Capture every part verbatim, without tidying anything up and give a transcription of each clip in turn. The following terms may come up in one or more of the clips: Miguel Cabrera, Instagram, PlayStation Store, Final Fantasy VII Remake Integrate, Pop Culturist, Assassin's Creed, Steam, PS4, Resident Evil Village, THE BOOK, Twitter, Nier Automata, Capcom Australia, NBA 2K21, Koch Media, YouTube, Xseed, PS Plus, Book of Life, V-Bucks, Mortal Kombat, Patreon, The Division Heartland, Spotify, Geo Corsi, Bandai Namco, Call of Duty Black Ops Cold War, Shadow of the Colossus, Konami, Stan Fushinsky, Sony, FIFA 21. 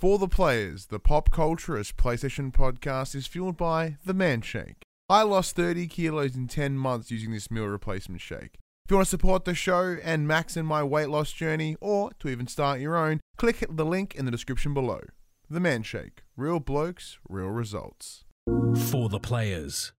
For the Players, the pop culturist PlayStation podcast is fueled by The Manshake. I lost thirty kilos in ten months using this meal replacement shake. If you want to support the show and Max and my weight loss journey, or to even start your own, click the link in the description below. The Manshake. Real blokes, real results. For the Players.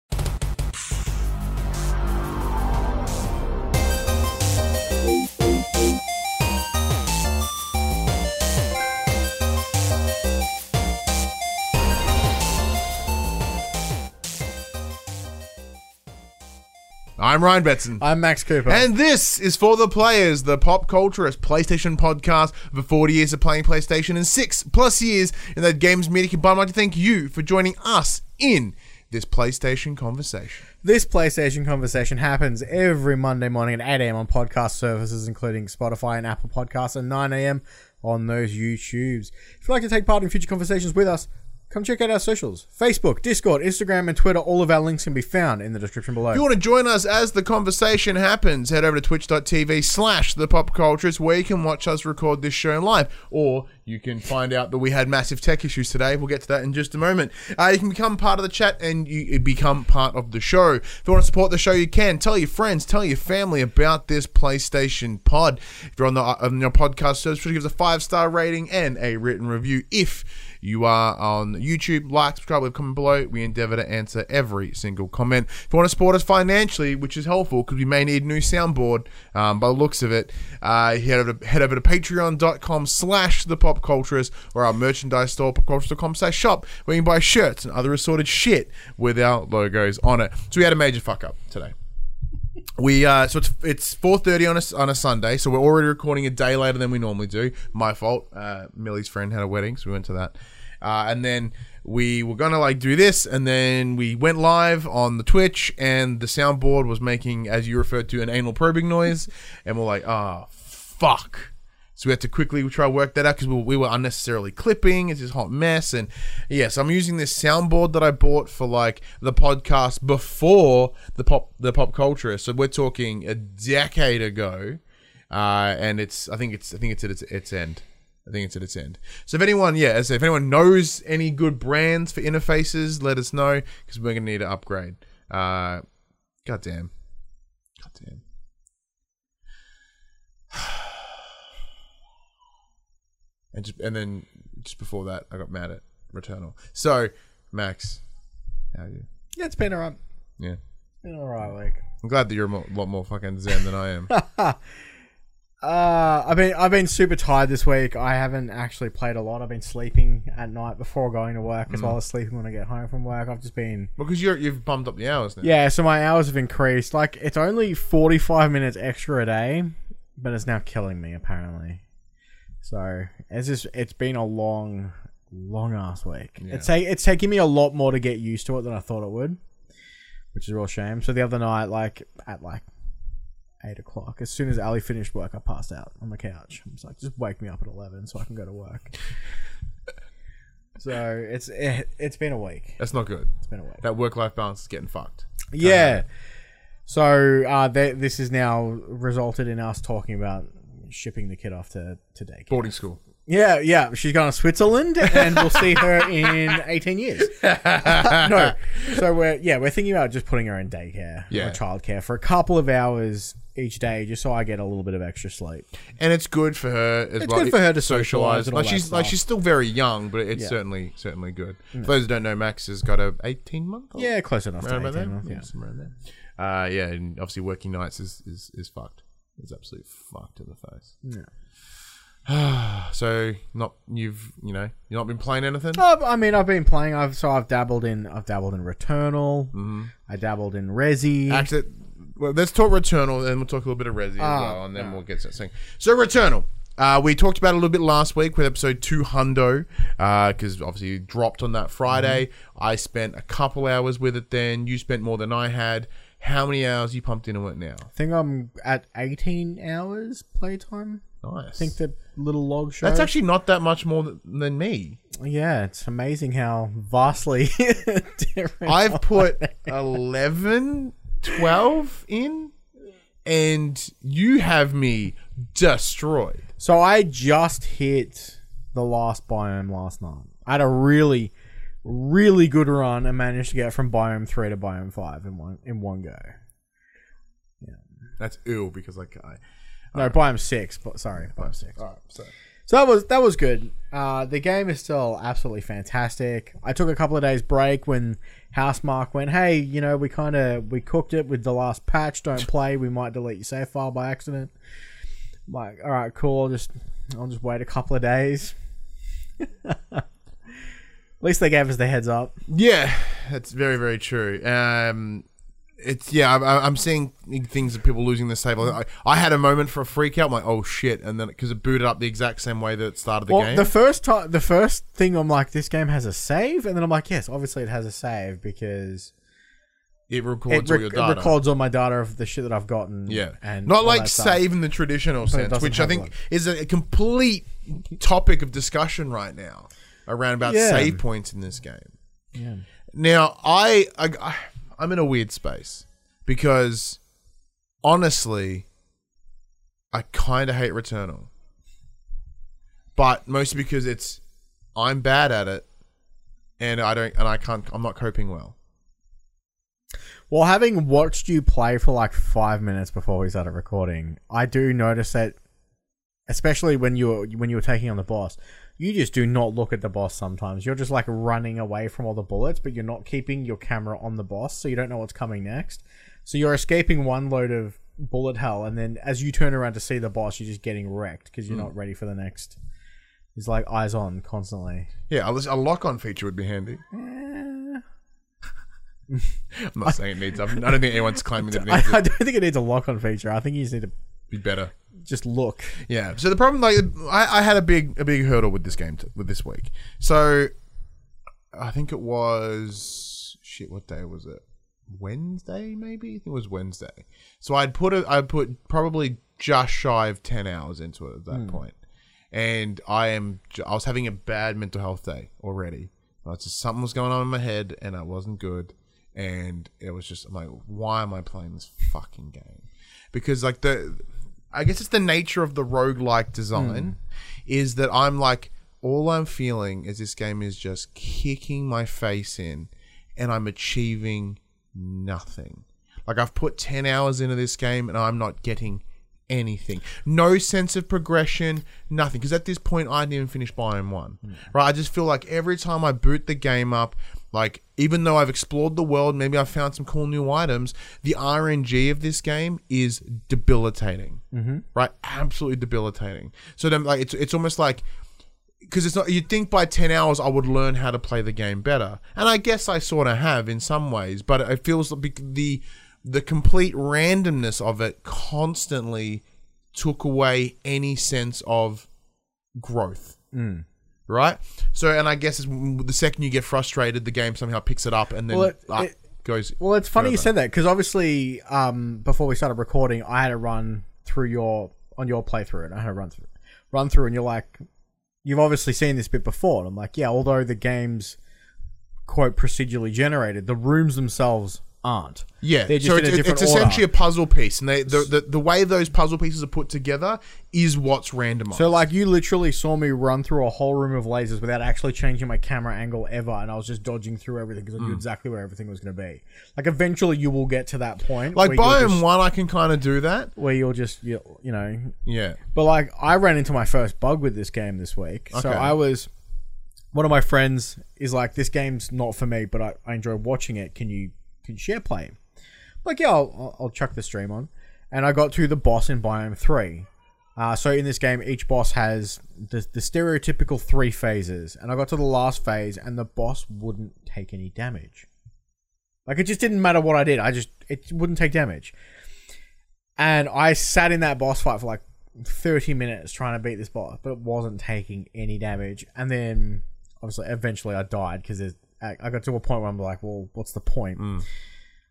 I'm Ryan Betson. I'm Max Cooper. And this is For The Players, the pop culturist PlayStation podcast. For forty years of playing PlayStation and six plus years in that games media combined, I'd like to thank you for joining us in this PlayStation conversation. This PlayStation conversation happens every Monday morning at eight a.m. on podcast services, including Spotify and Apple Podcasts, and nine a.m. on those YouTubes. If you'd like to take part in future conversations with us, come check out our socials. Facebook, Discord, Instagram, and Twitter. All of our links can be found in the description below. If you want to join us as the conversation happens, head over to twitch.tv slash thepopculturist, where you can watch us record this show live. Or you can find out that we had massive tech issues today. We'll get to that in just a moment. Uh, you can become part of the chat and you become part of the show. If you want to support the show, you can. Tell your friends, tell your family about this PlayStation pod. If you're on, the, on your podcast service, give us a five-star rating and a written review. If you are on YouTube, like, subscribe, leave a comment below. We endeavour to answer every single comment. If you want to support us financially, which is helpful because we may need a new soundboard um, by the looks of it, uh, head over to, head over to patreon.com slash thepopculturist or our merchandise store, popculturist.com slash shop, where you can buy shirts and other assorted shit with our logos on it. So we had a major fuck up today. We uh, so it's it's four thirty on a on a Sunday, so we're already recording a day later than we normally do. My fault. Uh, Millie's friend had a wedding, so we went to that, uh, and then we were gonna like do this, and then we went live on the Twitch, and the soundboard was making, as you referred to, an anal probing noise, and we're like, ah, oh, fuck. So we had to quickly try to work that out because we, we were unnecessarily clipping. It's this hot mess. And yeah, so I'm using this soundboard that I bought for like the podcast before the pop the pop culturist. So we're talking a decade ago. Uh, and it's I think it's I think it's at its, its end. I think it's at its end. So if anyone, yeah, so if anyone knows any good brands for interfaces, let us know because we're gonna need an upgrade. Uh goddamn. Goddamn. And, just, and then just before that, I got mad at Returnal. So, Max, how are you? Yeah, it's been alright. Yeah. It's been alright, like. I'm glad that you're a lot more fucking zen than I am. uh, I've been I've been super tired this week. I haven't actually played a lot. I've been sleeping at night before going to work, as mm. well as sleeping when I get home from work. I've just been... Well, because you're, you've bumped up the hours now. Yeah, so my hours have increased. Like, it's only forty-five minutes extra a day, but it's now killing me, apparently. So it's just it's been a long, long ass week. Yeah. It's take, it's taking me a lot more to get used to it than I thought it would, which is a real shame. So the other night, like at like eight o'clock, as soon as Ali finished work, I passed out on the couch. I'm just like, just wake me up at eleven so I can go to work. So it's it, it's been a week. That's not good. It's been a week. That work life balance is getting fucked. Can't yeah. So uh, they, this has now resulted in us talking about shipping the kid off to today boarding school. Yeah, yeah, she's going to Switzerland, and we'll see her in eighteen years. No, so we're yeah we're thinking about just putting her in daycare yeah. or childcare for a couple of hours each day, just so I get a little bit of extra sleep. And it's good for her as it's well. It's good for her to socialize. Like she's like she's still very young, but it's yeah. certainly certainly good. Mm. For those who don't know, Max has got a eighteen month. Yeah, close enough. Around to eighteen there? Month, yeah, yeah. Around there. Uh, yeah, and obviously working nights is is, is fucked. It's absolutely fucked in the face. Yeah. So not you've you know you've not been playing anything. Oh, I mean I've been playing. I've so I've dabbled in I've dabbled in Returnal. Mm-hmm. I dabbled in Rezzy. Actually, well, let's talk Returnal, and we'll talk a little bit of Rezzy oh, as well, and then yeah. we'll get to that thing. So Returnal. Uh, we talked about it a little bit last week with episode two hundred, because uh, obviously it dropped on that Friday. Mm-hmm. I spent a couple hours with it. Then you spent more than I had. How many hours you pumped into it now? I think I'm at eighteen hours playtime. Nice. I think the little log show. That's actually not that much more th- than me. Yeah, it's amazing how vastly different. I've put eleven, twelve in, and you have me destroyed. So I just hit the last biome last night. I had a really, really good run and managed to get from biome three to biome five in one in one go. Yeah, that's ill because like I no right. biome six, but sorry biome, biome six. All right, so so that was that was good. Uh, the game is still absolutely fantastic. I took a couple of days break when Housemarque went, hey, you know, we kind of we cooked it with the last patch. Don't play. We might delete your save file by accident. I'm like, all right, cool. I'll just I'll just wait a couple of days. At least they gave us the heads up. Yeah, that's very, very true. Um, it's yeah, I, I'm seeing things of people losing the save. I, I had a moment for a freak out, I'm like, oh shit, and then because it booted up the exact same way that it started the well, game. The first time, the first thing, I'm like, this game has a save, and then I'm like, yes, obviously it has a save because it records it rec- all your data. It records all my data of the shit that I've gotten. Yeah, and not like save in the traditional sense, which I think one. is a complete topic of discussion right now. Around about yeah. save points in this game. Yeah. Now, I, I, I'm in a weird space because, honestly, I kind of hate Returnal. But mostly because it's, I'm bad at it, and I don't, and I can't, I'm not coping well. Well, having watched you play for like five minutes before we started recording, I do notice that, especially when you were, when you were taking on the boss. You just do not look at the boss sometimes. You're just like running away from all the bullets, but you're not keeping your camera on the boss, so you don't know what's coming next. So you're escaping one load of bullet hell, and then as you turn around to see the boss, you're just getting wrecked because you're mm. not ready for the next. It's like eyes on constantly. Yeah, a lock-on feature would be handy. Yeah. I'm not saying it needs... I don't think anyone's claiming that it needs it. I don't think it needs a lock-on feature. I think you just need to... Be better. Just look. Yeah. So the problem, like, I, I had a big, a big hurdle with this game, t- with this week. So, I think it was shit. What day was it? Wednesday, maybe. I think it was Wednesday. So I'd put a, I put probably just shy of ten hours into it at that mm. point, and I am, I was having a bad mental health day already. I was just, something was going on in my head, and I wasn't good, and it was just, I'm like, why am I playing this fucking game? Because like the. I guess it's the nature of the roguelike design mm. is that I'm like, all I'm feeling is this game is just kicking my face in and I'm achieving nothing. Like I've put ten hours into this game and I'm not getting anything. No sense of progression, nothing. Because at this point, I didn't even finish biome one. Mm. Right? I just feel like every time I boot the game up, like, even though I've explored the world, maybe I've found some cool new items, the R N G of this game is debilitating, mm-hmm. right? Absolutely debilitating. So then, like, it's it's almost like, because it's not. You'd think by ten hours I would learn how to play the game better, and I guess I sort of have in some ways, but it feels like the the complete randomness of it constantly took away any sense of growth. Mm. Right, so and I guess it's the second you get frustrated, the game somehow picks it up and then well, it, uh, it, goes. Well, it's funny further. You said that because obviously, um, before we started recording, I had a run through your on your playthrough, and I had a run through, run through, and you're like, you've obviously seen this bit before. And I'm like, yeah, although the game's quote procedurally generated, the rooms themselves aren't. Yeah, they're just so in it's, a different it's essentially order. A puzzle piece, and they the, the the way those puzzle pieces are put together is what's randomized. So, like, you literally saw me run through a whole room of lasers without actually changing my camera angle ever, and I was just dodging through everything because I knew mm. exactly where everything was going to be. Like, eventually, you will get to that point. Like, biome one, I can kind of do that, where you'll just you you know yeah. But like, I ran into my first bug with this game this week, okay. so I was. One of my friends is like, "This game's not for me, but I, I enjoy watching it. Can you?" Can share play. Like, yeah, I'll, I'll chuck the stream on. And I got to the boss in biome three. Uh, so in this game, each boss has the, the stereotypical three phases. And I got to the last phase, and the boss wouldn't take any damage. Like, it just didn't matter what I did. I just, it wouldn't take damage. And I sat in that boss fight for like thirty minutes trying to beat this boss, but it wasn't taking any damage. And then, obviously, eventually I died because there's I got to a point where I'm like, well, what's the point? Mm.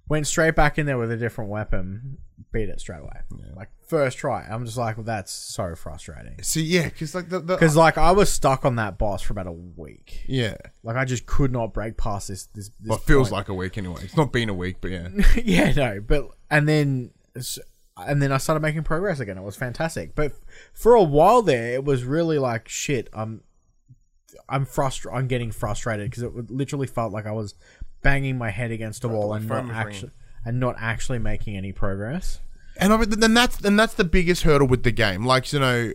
Went straight back in there with a different weapon, beat it straight away. Yeah. Like, first try. I'm just like, well, that's so frustrating. So, yeah, because like, the, the, like I was stuck on that boss for about a week. Yeah. Like, I just could not break past this this, this well, it feels point. Like a week anyway. It's not been a week, but yeah. yeah, no. But And then and then I started making progress again. It was fantastic. But for a while there, it was really like, shit, I'm I'm frustra- I'm getting frustrated because it literally felt like I was banging my head against a wall and not actually and not actually making any progress. And I, then that's then that's the biggest hurdle with the game. Like, you know,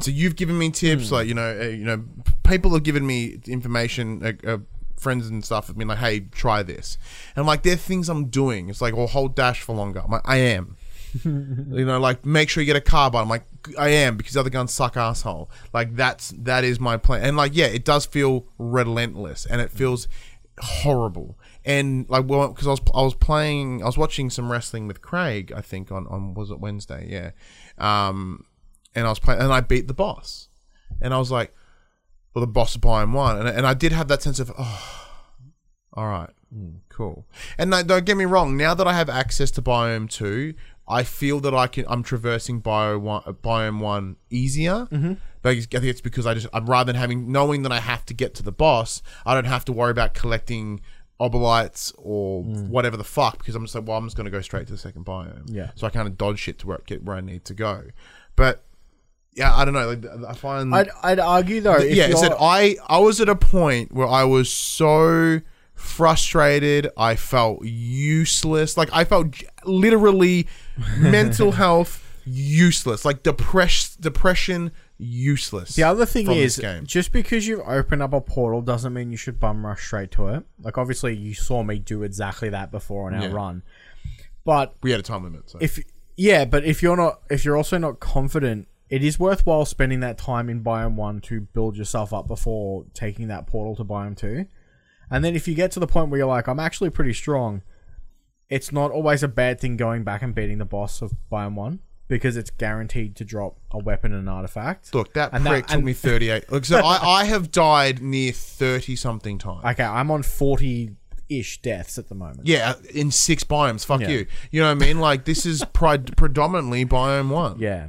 so you've given me tips. Mm. Like, you know, uh, you know, people have given me information. Uh, uh, friends and stuff have been like, "Hey, try this," and I'm like, "There are things I'm doing." It's like, "Well, hold dash for longer." I'm like, "I am." You know, like, make sure you get a car button. I'm like, I am, because the other guns suck, asshole. Like, that's that is my plan. And like, yeah, it does feel relentless, and it feels horrible. And like, well, because I was I was playing, I was watching some wrestling with Craig, I think on, on was it Wednesday? Yeah, um, and I was playing, and I beat the boss, and I was like, well, the boss is behind one, and and I did have that sense of, oh, all right, cool. And no, don't get me wrong, now that I have access to biome two, I feel that I can. I'm traversing bio one, biome one easier. Mm-hmm. Like, I think it's because I just, I'm rather than having knowing that I have to get to the boss, I don't have to worry about collecting obelites or mm. whatever the fuck, because I'm just like, well, I'm just going to go straight to the second biome. Yeah. So I kind of dodge shit to where get where I need to go. But yeah, I don't know. Like, I find I'd I'd argue though. Th- if yeah, it said I I was at a point where I was so frustrated, I felt useless. Like, I felt j- literally mental health useless, like depressed depression useless. The other thing is, just because you've opened up a portal doesn't mean you should bum rush straight to it. Like, obviously you saw me do exactly that before on our yeah. run, but we had a time limit. So. If yeah, but if you're not, if you're also not confident, it is worthwhile spending that time in biome one to build yourself up before taking that portal to biome two. And then if you get to the point where you're like, I'm actually pretty strong, it's not always a bad thing going back and beating the boss of biome one, because it's guaranteed to drop a weapon and an artifact. Look, that and prick that, took and- me thirty-eight. Look, so I, I have died near thirty-something times. Okay, I'm on forty-ish deaths at the moment. Yeah, in six biomes. Fuck yeah. you. You know what I mean? Like, this is pri- predominantly biome one. Yeah.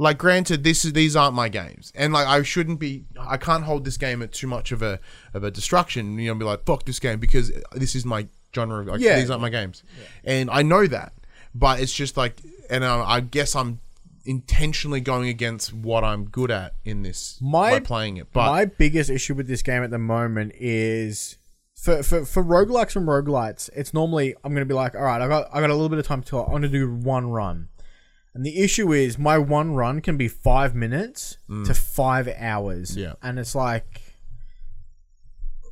Like, granted, this is these aren't my games, and like, I shouldn't be, I can't hold this game at too much of a of a destruction. You know, be like, fuck this game, because this is my genre. Like, yeah, these aren't my games, yeah. and I know that. But it's just like, and I, I guess I'm intentionally going against what I'm good at in this my, by playing it. But my biggest issue with this game at the moment is for for for roguelikes and roguelites, it's normally I'm going to be like, all right, I got I got a little bit of time till I'm going to do one run. And the issue is my one run can be five minutes mm. to five hours. Yeah. And it's like,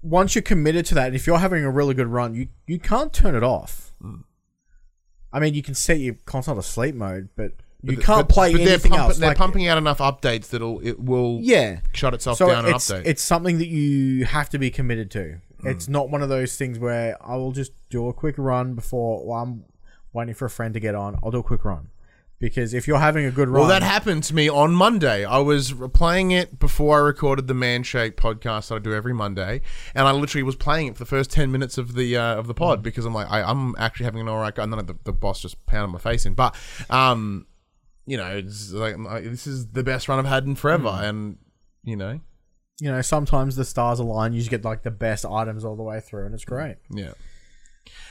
once you're committed to that, and if you're having a really good run, you, you can't turn it off. Mm. I mean, you can set your console to sleep mode, but you but, can't but, play but anything pump- else. They're like, pumping out enough updates that it will yeah. shut itself so down it's, and update. It's something that you have to be committed to. Mm. It's not one of those things where I will just do a quick run before well, I'm waiting for a friend to get on. I'll do a quick run. Because if you're having a good run... Well, that happened to me on Monday. I was playing it before I recorded the Manshake podcast that I do every Monday, and I literally was playing it for the first ten minutes of the uh, of the pod, mm-hmm. because I'm like, I, I'm actually having an all right go. And then the, the boss just pounded my face in. But, um, you know, it's like, this is the best run I've had in forever. Mm-hmm. And, you know... You know, sometimes the stars align. You just get, like, the best items all the way through, and it's great. Yeah.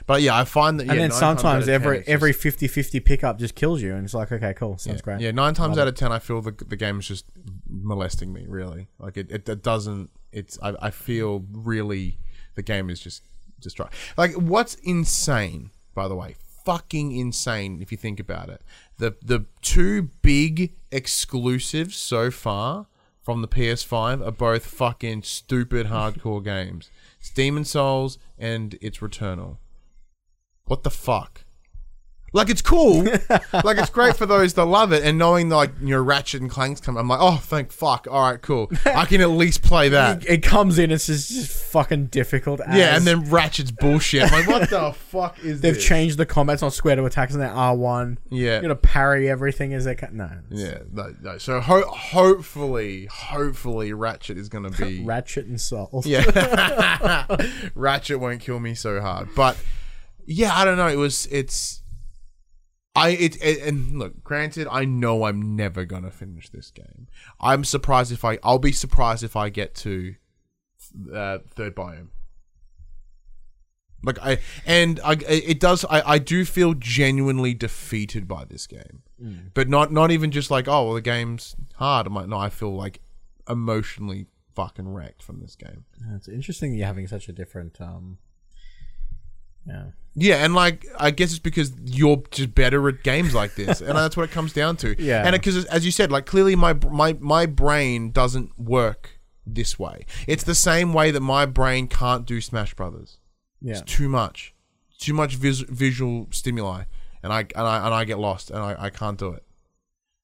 But yeah, I find that yeah, and then sometimes every ten, every fifty-fifty pickup just kills you, and it's like, okay, cool, sounds yeah. great. Yeah, nine times out of ten, I feel the the game is just molesting me. Really, like it, it, it doesn't. It's I, I feel really the game is just just try. Like, what's insane, by the way, fucking insane if you think about it. The the two big exclusives so far from the P S five are both fucking stupid hardcore games. It's Demon's Souls and it's Returnal. What the fuck? Like, it's cool. Like, it's great for those that love it, and knowing that, like, your Ratchet and Clank's come, I'm like, oh, thank fuck. All right, cool. I can at least play that. It comes in, it's just, just fucking difficult as. Yeah, and then Ratchet's bullshit. I'm like, what the fuck is They've this? They've changed the combats on square to attacks, and they're R one. Yeah. You're going to parry everything as they can. No. Yeah, no, no. So ho- hopefully, hopefully Ratchet is going to be. Ratchet and Souls. Yeah. Ratchet won't kill me so hard. But. Yeah, I don't know. It was, it's, I, it, it, and look, granted, I know I'm never going to finish this game. I'm surprised if I, I'll be surprised if I get to uh, third biome. Like, I, and I, it does, I, I do feel genuinely defeated by this game. Mm. But not, not even just like, oh, well, the game's hard. I'm like, no, I feel like emotionally fucking wrecked from this game. It's interesting that you're having such a different... Um, yeah. Yeah, and like, I guess it's because you're just better at games like this, and that's what it comes down to. Yeah. And because, as you said, like, clearly my my my brain doesn't work this way. It's the same way that my brain can't do Smash Brothers. Yeah. It's too much, too much vis visual stimuli, and I and I and I get lost, and I I can't do it.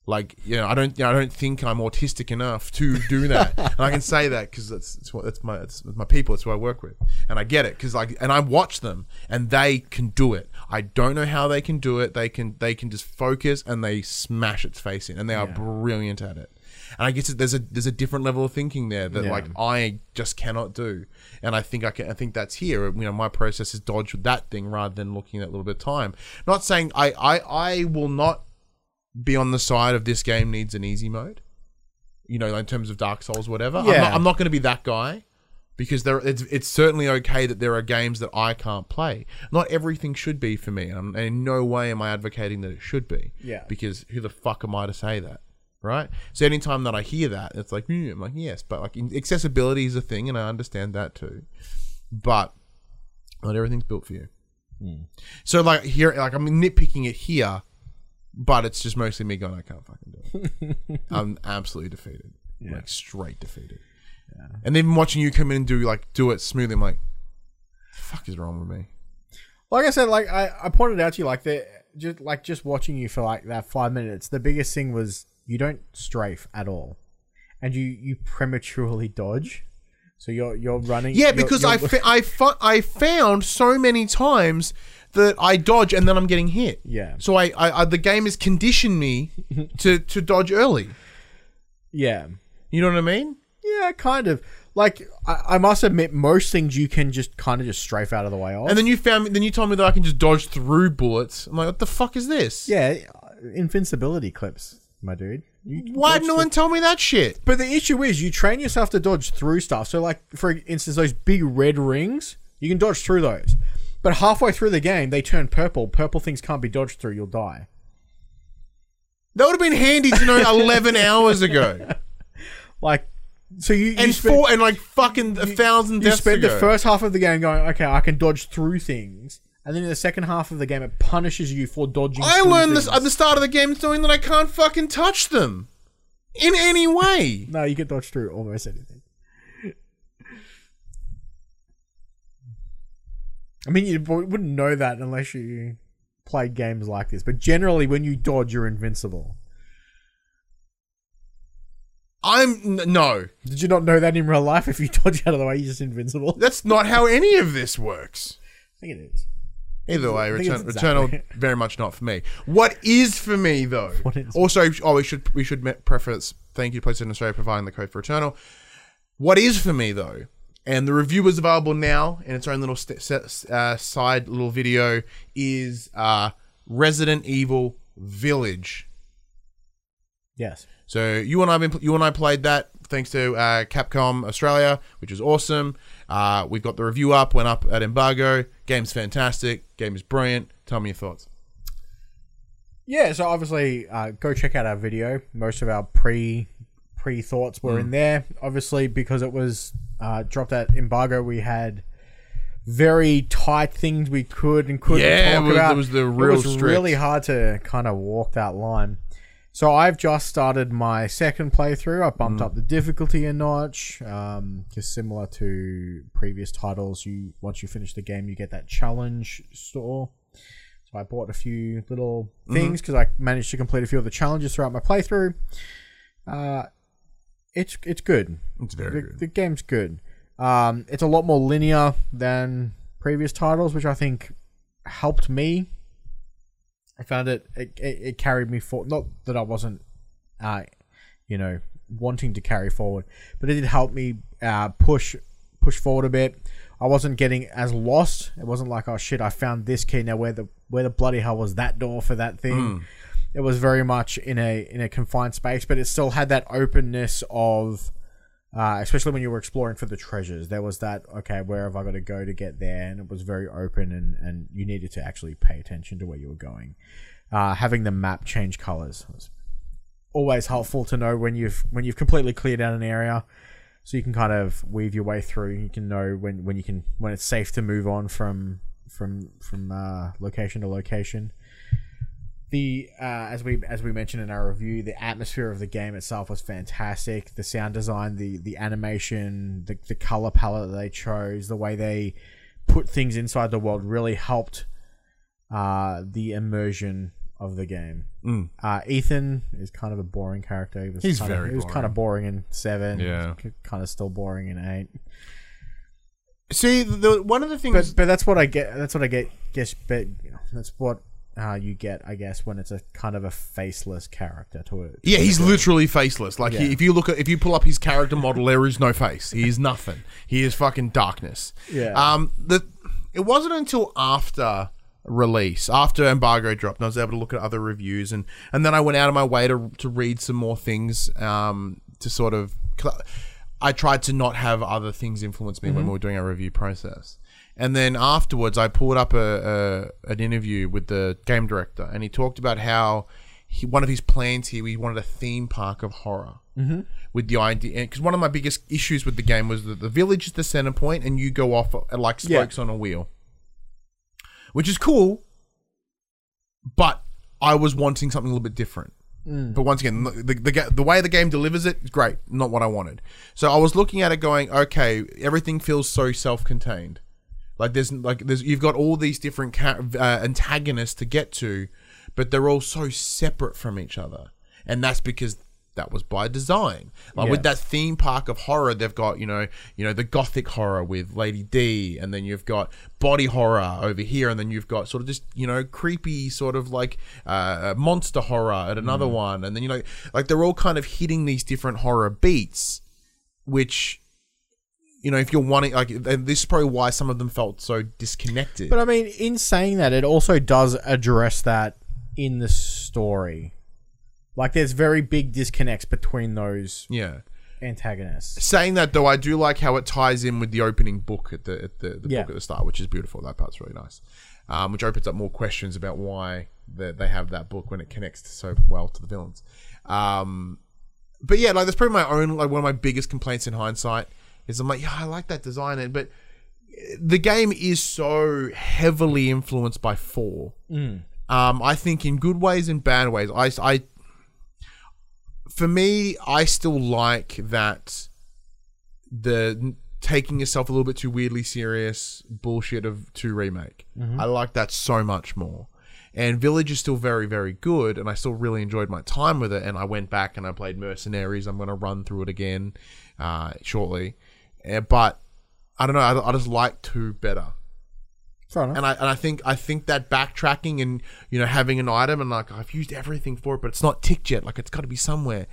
Like, you know, I don't, you know, I don't think I'm autistic enough to do that, and I can say that because that's it's what that's my it's my people, it's who I work with, and I get it because like, and I watch them, and they can do it. I don't know how they can do it. They can they can just focus and they smash its face in, and they yeah. are brilliant at it. And I guess there's a there's a different level of thinking there that yeah. like I just cannot do, and I think I can. I think that's here. You know, my process is dodge with that thing rather than looking at a little bit of time. Not saying I I I will not. Be on the side of this game needs an easy mode, you know, in terms of Dark Souls, whatever. Yeah. I'm not, I'm not going to be that guy because there. It's, it's certainly okay that there are games that I can't play. Not everything should be for me, and, I'm, and in no way am I advocating that it should be. Yeah. Because who the fuck am I to say that, right? So anytime that I hear that, it's like mm, I'm like yes, but like accessibility is a thing, and I understand that too. But not everything's built for you. Mm. So like here, like I'm nitpicking it here. But it's just mostly me going, I can't fucking do it. I'm absolutely defeated. Yeah. Like, straight defeated. Yeah. And even watching you come in and do, like, do it smoothly, I'm like, the fuck is wrong with me? Like I said, like, I, I pointed out to you, like, the, just, like, just watching you for, like, that five minutes, the biggest thing was you don't strafe at all. And you, you prematurely dodge. So you're, you're running. Yeah, because you're, you're I, fa I, I found so many times... that I dodge and then I'm getting hit. Yeah. So I, I, I the game has conditioned me to to dodge early. Yeah. You know what I mean? Yeah, kind of. Like I, I must admit, most things you can just kind of just strafe out of the way of. And then you found, then you told me that I can just dodge through bullets. I'm like, what the fuck is this? Yeah, invincibility clips, my dude. You Why did no one tell me that shit? But the issue is, you train yourself to dodge through stuff. So, like for instance, those big red rings, you can dodge through those. But halfway through the game, they turn purple. Purple things can't be dodged through. You'll die. That would have been handy to know eleven hours ago. Like, so you, you and spent, four and like fucking a thousand. You spent ago. the first half of the game going, okay, I can dodge through things, and then in the second half of the game, it punishes you for dodging. I through learned things. this at the start of the game, knowing that I can't fucking touch them in any way. No, you can dodge through almost anything. I mean, you wouldn't know that unless you played games like this. But generally, when you dodge, you're invincible. I'm... No. Did you not know that in real life? If you dodge out of the way, you're just invincible? That's not how any of this works. I think it is. Either way, Returnal exactly. very much not for me. What is for me, though? What is also, oh, we should, we should preference... Thank you to PlayStation Australia providing the code for Returnal. What is for me, though... And the review is available now in its own little uh, side little video is uh, Resident Evil Village. Yes. So you and I been, you and I played that thanks to uh, Capcom Australia, which is awesome. Uh, we've got the review up, went up at embargo. Game's fantastic. Game is brilliant. Tell me your thoughts. Yeah. So obviously, uh, go check out our video. Most of our pre pre thoughts were mm. in there. Obviously, because it was. Uh, dropped that embargo. We had very tight things we could and couldn't yeah, talk it was, about. It was, the real it was really hard to kind of walk that line. So I've just started my second playthrough. I bumped mm. up the difficulty a notch. Um, just similar to previous titles, you once you finish the game, you get that challenge store. So I bought a few little things because mm-hmm. I managed to complete a few of the challenges throughout my playthrough. Uh, It's it's good. It's very the, good. The game's good. Um, it's a lot more linear than previous titles, which I think helped me. I found it it, it, it carried me forward. Not that I wasn't, uh, you know, wanting to carry forward, but it did help me uh, push push forward a bit. I wasn't getting as lost. It wasn't like, oh shit, I found this key now. Where the where the bloody hell was that door for that thing? Mm. It was very much in a in a confined space, but it still had that openness of, uh, especially when you were exploring for the treasures. There was that, okay, where have I got to go to get there? And it was very open, and, and you needed to actually pay attention to where you were going. Uh, having the map change colors was always helpful to know when you've when you've completely cleared out an area. so you can kind of weave your way through. You can know when, when you can when it's safe to move on from from from uh, location to location. The uh, as we as we mentioned in our review, the atmosphere of the game itself was fantastic. The sound design, the the animation, the the color palette that they chose, the way they put things inside the world really helped uh, the immersion of the game. Mm. Uh, Ethan is kind of a boring character. He was He's kind very. Of, he was boring. kind of boring in seven. Yeah, kind of still boring in eight. See, the, one of the things, but, but that's what I get. That's what I get. Guess, but you know, that's what. Uh, you get, I guess, when it's a kind of a faceless character to it. Yeah, he's literally faceless. Like, yeah. he, if you look at, if you pull up his character model, there is no face. He is nothing. He is fucking darkness. Yeah. Um. The it wasn't until after release, after embargo dropped, and I was able to look at other reviews, and and then I went out of my way to to read some more things. Um. To sort of, I tried to not have other things influence me mm-hmm. when we were doing our review process. And then afterwards, I pulled up a, a an interview with the game director, and he talked about how he, one of his plans here, he wanted a theme park of horror mm-hmm. with the idea. Because one of my biggest issues with the game was that the village is the center point, and you go off like spokes yeah. on a wheel, which is cool. But I was wanting something a little bit different. Mm. But once again, the, the the way the game delivers it is great. Not what I wanted. So I was looking at it, going, okay, everything feels so self-contained. Like there's like there's you've got all these different ca- uh, antagonists to get to, but they're all so separate from each other, and that's because that was by design. Like yeah. with that theme park of horror, they've got you know you know the gothic horror with Lady D, and then you've got body horror over here, and then you've got sort of just you know creepy sort of like uh, monster horror at another mm. one, and then you know like they're all kind of hitting these different horror beats, which. You know, if you're wanting, like, this is probably why some of them felt so disconnected. But I mean, in saying that, it also does address that in the story. Like, there's very big disconnects between those yeah. antagonists. Saying that, though, I do like how it ties in with the opening book at the at the, the yeah. book at the start, which is beautiful. That part's really nice. Um, which opens up more questions about why they, they have that book when it connects so well to the villains. Um, but yeah, like, that's probably my own, like, one of my biggest complaints in hindsight. Is I'm like, yeah, I like that design, but the game is so heavily influenced by four. Mm. Um, I think in good ways and bad ways. I, I, for me, I still like that the taking yourself a little bit too weirdly serious bullshit of two remake. Mm-hmm. I like that so much more. And Village is still very, very good, and I still really enjoyed my time with it. And I went back and I played Mercenaries. I'm going to run through it again uh, shortly. Uh, but I don't know. I, I just like two better. Fair enough. And I and I think I think that backtracking and you know having an item and like I've used everything for it, but it's not ticked yet. Like it's got to be somewhere.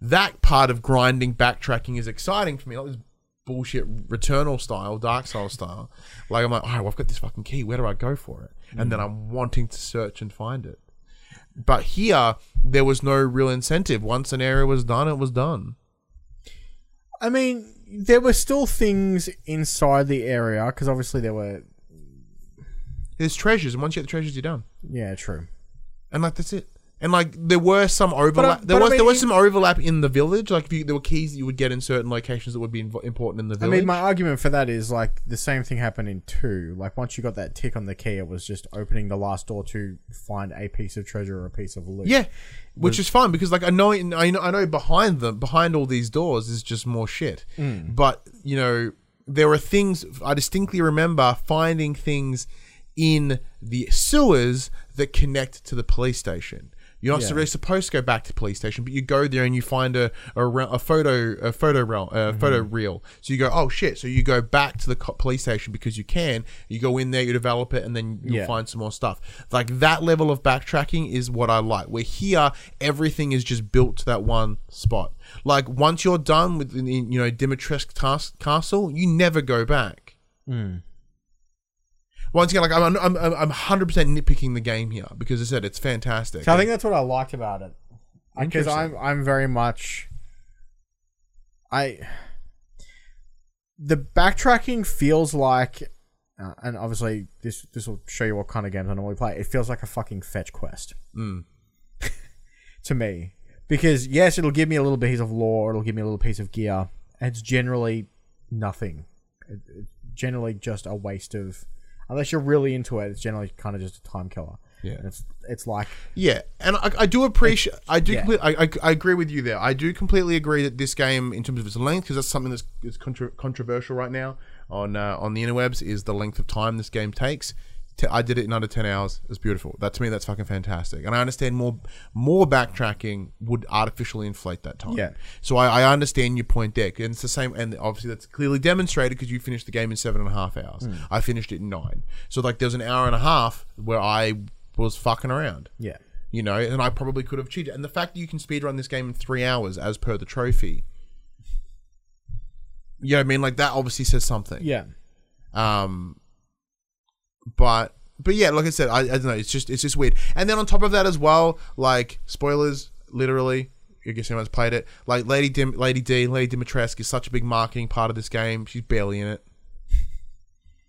That part of grinding, backtracking is exciting for me. Like this bullshit Returnal style, Dark Souls style. Like I'm like, oh, well, I've got this fucking key. Where do I go for it? Mm. And then I'm wanting to search and find it. But here, there was no real incentive. Once an area was done, it was done. I mean. There were still things inside the area because obviously there were. There's treasures, and once you get the treasures, you're done. Yeah, true. And like that's it. And like there were some overlap. But, uh, there was I mean, there was some overlap in the village. Like if you, there were keys that you would get in certain locations that would be inv- important in the village. I mean, my argument for that is like the same thing happened in two. Like once you got that tick on the key, it was just opening the last door to find a piece of treasure or a piece of loot. Yeah. Which is fine because, like, I know, I know, I know behind them, behind all these doors is just more shit. Mm. But you know, there are things I distinctly remember finding things in the sewers that connect to the police station. You're not yeah. really supposed to go back to the police station, but you go there and you find a a, a photo a photo reel, a mm-hmm. photo reel. So you go, oh shit! So you go back to the co- police station because you can. You go in there, you develop it, and then you'll yeah. find some more stuff. Like that level of backtracking is what I like. Where here, everything is just built to that one spot. Like once you're done with you know Dimitrescu task, Castle, you never go back. Mm. Once again, like I'm, I'm, I'm, I'm one hundred percent nitpicking the game here because I said it's fantastic. So I think that's what I liked about it, because I'm, I'm very much, I. The backtracking feels like, uh, and obviously this this will show you what kind of games I normally play. It feels like a fucking fetch quest, mm. to me, because yes, it'll give me a little piece of lore, it'll give me a little piece of gear, it's generally nothing. It, it's generally just a waste of... Unless you're really into it, it's generally kind of just a time killer. Yeah. And it's it's like... Yeah, and I, I do appreciate... I do. Yeah. Complete, I, I, I agree with you there. I do completely agree that this game, in terms of its length, because that's something that's, that's contra- controversial right now on uh, on the interwebs, is the length of time this game takes. T- I did it in under ten hours. It's beautiful. That, to me, that's fucking fantastic. And I understand more more backtracking would artificially inflate that time. Yeah. So I, I understand your point there. And it's the same. And obviously that's clearly demonstrated because you finished the game in seven and a half hours. Mm. I finished it in nine. So like there was an hour and a half where I was fucking around. Yeah. You know, and I probably could have cheated. And the fact that you can speedrun this game in three hours as per the trophy. You know what I mean? Like that obviously says something. Yeah. Um... But but yeah, like I said, I, I don't know. It's just it's just weird. And then on top of that as well, like spoilers, literally. I guess anyone's played it. Like Lady Dim, Lady D, Lady Dimitrescu is such a big marketing part of this game. She's barely in it.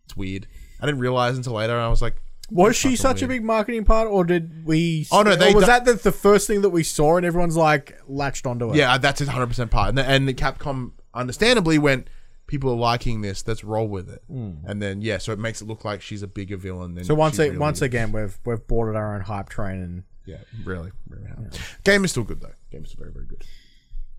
It's weird. I didn't realize until later. And I was like, was she such weird. a big marketing part, or did we? Oh no, they was d- that the, the first thing that we saw, and everyone's like latched onto it. Yeah, that's his hundred percent part. And the, and the Capcom understandably went, people are liking this, let's roll with it. Mm. And then, yeah, so it makes it look like she's a bigger villain than. So once, it, really once again, we've we've boarded our own hype train. And yeah, really. really yeah. Game is still good, though. Game is still very, very good.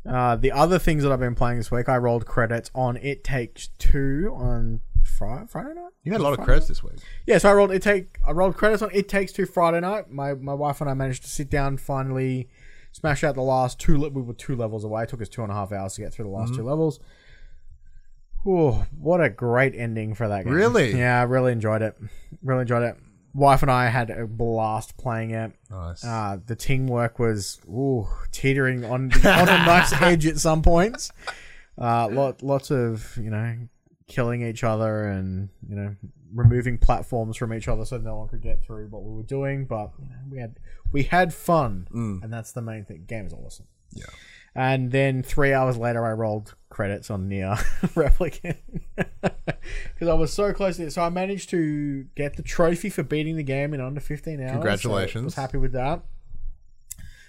Uh, the other things that I've been playing this week, I rolled credits on It Takes Two on Friday, Friday night. You had a lot Friday of credits night? this week. Yeah, so I rolled It Take, I rolled credits on It Takes Two Friday night. My, my wife and I managed to sit down, finally smash out the last two. We were two levels away. It took us two and a half hours to get through the last mm-hmm. two levels. Oh, what a great ending for that game. Really? Yeah, I really enjoyed it. Really enjoyed it. Wife and I had a blast playing it. Nice. Uh, the teamwork was ooh, teetering on, on a knife's edge at some points. Uh, lot, lots of, you know, killing each other and, you know, removing platforms from each other so no one could get through what we were doing. But you know, we had we had fun, mm. and that's the main thing. Game is awesome. Yeah. And then three hours later, I rolled credits on Nier Replicant because I was so close to it. So I managed to get the trophy for beating the game in under fifteen hours. Congratulations. So I was happy with that.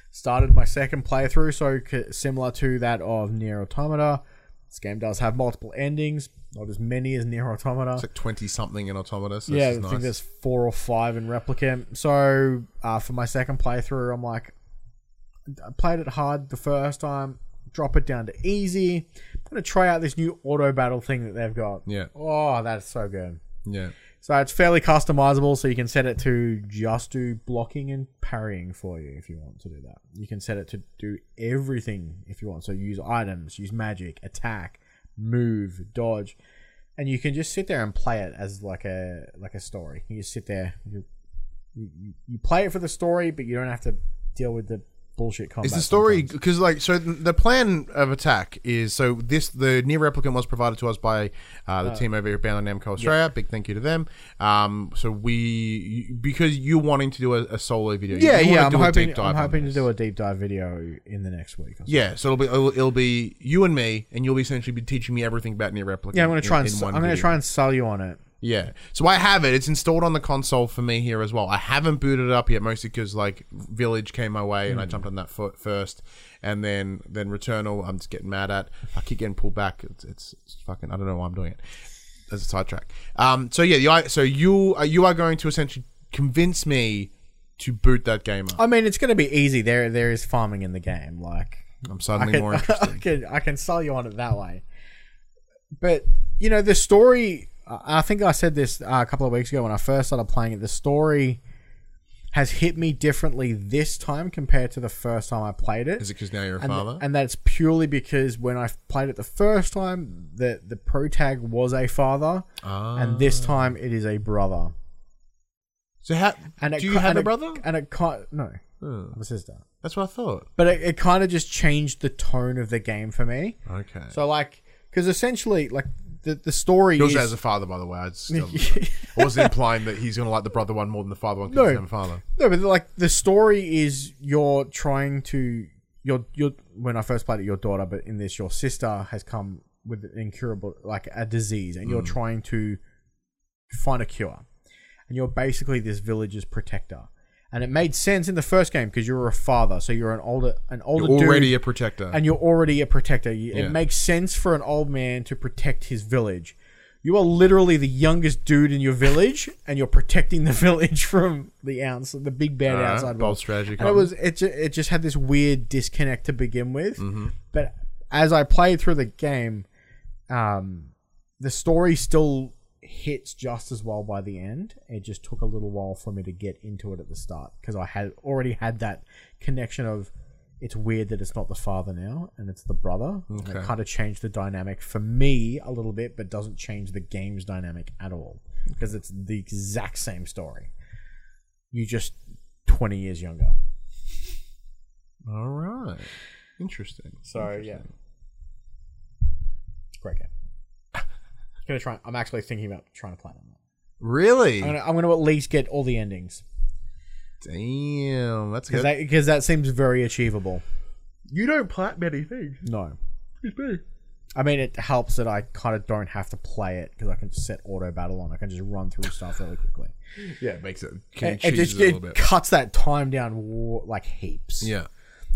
Started my second playthrough, so similar to that of Nier Automata. This game does have multiple endings, not as many as Nier Automata. It's like twenty-something in Automata, so yeah, I nice. think there's four or five in Replicant. So uh, for my second playthrough, I'm like, I played it hard the first time, drop it down to easy. I'm going to try out this new auto battle thing that they've got. Yeah. Oh, that's so good. Yeah. So it's fairly customizable, so you can set it to just do blocking and parrying for you if you want to do that. You can set it to do everything if you want. So use items, use magic, attack, move, dodge. And you can just sit there and play it as like a like a story. You just sit there. You, you, you play it for the story, but you don't have to deal with the bullshit combat. Is the story because like so the plan of attack is so this the Nier Replicant was provided to us by uh, the uh, team over here at Bandai Namco Australia. Yeah. Big thank you to them. Um, so we because you're wanting to do a, a solo video. Yeah, you yeah. I'm hoping, I'm hoping to do a deep dive video in the next week. Or yeah, so it'll be it'll, it'll be you and me, and you'll be essentially be teaching me everything about Nier Replicant. Yeah, I'm gonna try in, and in I'm gonna video. try and sell you on it. Yeah, so I have it. It's installed on the console for me here as well. I haven't booted it up yet, mostly because like Village came my way and mm. I jumped on that foot first, and then then Returnal. I'm just getting mad at. I keep getting pulled back. It's it's, it's fucking. I don't know why I'm doing it. That's a sidetrack. Um. So yeah. The, so you are, you are going to essentially convince me to boot that game up. I mean, it's going to be easy. There there is farming in the game. Like I'm suddenly I can, more interested. I can I can sell you on it that way. But you know the story. I think I said this uh, a couple of weeks ago when I first started playing it. The story has hit me differently this time compared to the first time I played it. Is it because now you're a and father? Th- and that's purely because when I played it the first time, the, the protag was a father, ah. and this time it is a brother. So how and it, do you and have it, a brother? And it can't no, hmm. I'm a sister. That's what I thought. But it, it kind of just changed the tone of the game for me. Okay. So like, because essentially like. The the story he is... Yours as a father, by the way. I, just, um, I wasn't implying that he's going to like the brother one more than the father one because no, he's not a father. No, but like the story is you're trying to... Your your When I first played it, your daughter, but in this, your sister has come with an incurable... Like a disease, and mm. you're trying to find a cure. And you're basically this village's protector. And it made sense in the first game because you were a father, so you're an older, an older dude. You're already a protector, and you're already a protector. It yeah. makes sense for an old man to protect his village. You are literally the youngest dude in your village, and you're protecting the village from the ounce, the big bad uh, outside. Bold strategy. And it was it. Ju- it just had this weird disconnect to begin with, mm-hmm. but as I played through the game, um, the story still hits just as well by the end. It just took a little while for me to get into it at the start because I had already had that connection of it's weird that it's not the father now and it's the brother. Okay. And it kind of changed the dynamic for me a little bit, but doesn't change the game's dynamic at all because it's the exact same story. You're just twenty years younger. All right. Interesting. So, Interesting. yeah. Great game. Gonna try, I'm actually thinking about trying to play them. Really? I'm gonna, I'm gonna at least get all the endings. Damn, that's Cause good. Because that, that seems very achievable. You don't play many things. No. It's me. I mean, it helps that I kind of don't have to play it because I can set auto battle on. I can just run through stuff really quickly. Yeah, it makes it. Can it, it just it a little bit. Cuts that time down war, like heaps. Yeah.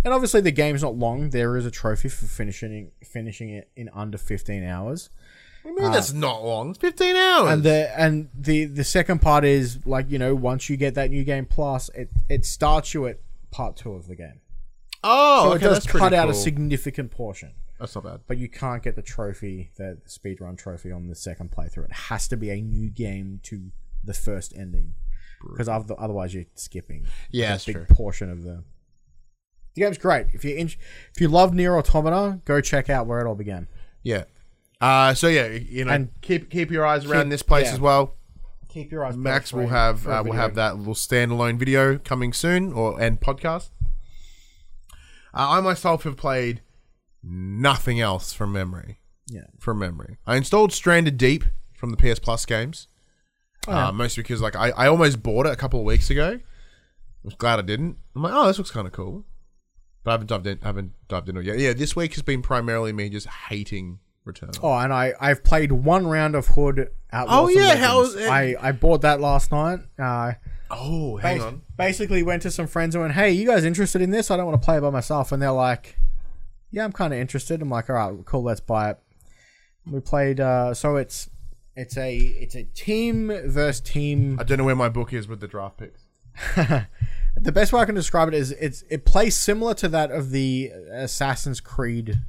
And obviously, the game's not long. There is a trophy for finishing finishing it in under fifteen hours. I mean, uh, that's not long. It's fifteen hours. And the and the, the second part is, like, you know, once you get that new game plus, it, it starts you at part two of the game. Oh, so okay, it does that's cut out cool. a significant portion. That's not bad. But you can't get the trophy, the speedrun trophy, on the second playthrough. It has to be a new game to the first ending, because otherwise you're skipping yeah, a that's big true. portion of the. The game's great. If you in- if you love Nier Automata, go check out where it all began. Yeah. Uh, so yeah, you know, and keep keep your eyes around keep, this place yeah. as well. Keep your eyes. Max will have uh, will have that little standalone video coming soon, or and podcast. Uh, I myself have played nothing else from memory. Yeah, from memory, I installed Stranded Deep from the P S Plus games, oh, yeah. uh, mostly because like I, I almost bought it a couple of weeks ago. I was glad I didn't. I'm like, oh, this looks kind of cool, but I haven't dived in, haven't dived into it yet. Yeah, this week has been primarily me just hating Returnal. Oh, and I, I've played one round of Hood Outlaws and Legends. Oh, yeah. I, I bought that last night. Uh, oh, hang bas- on. Basically went to some friends and went, hey, you guys interested in this? I don't want to play by myself. And they're like, yeah, I'm kind of interested. I'm like, all right, cool, let's buy it. We played, uh, so it's it's a it's a team versus team. I don't know where my book is with the draft picks. The best way I can describe it is it's it plays similar to that of the Assassin's Creed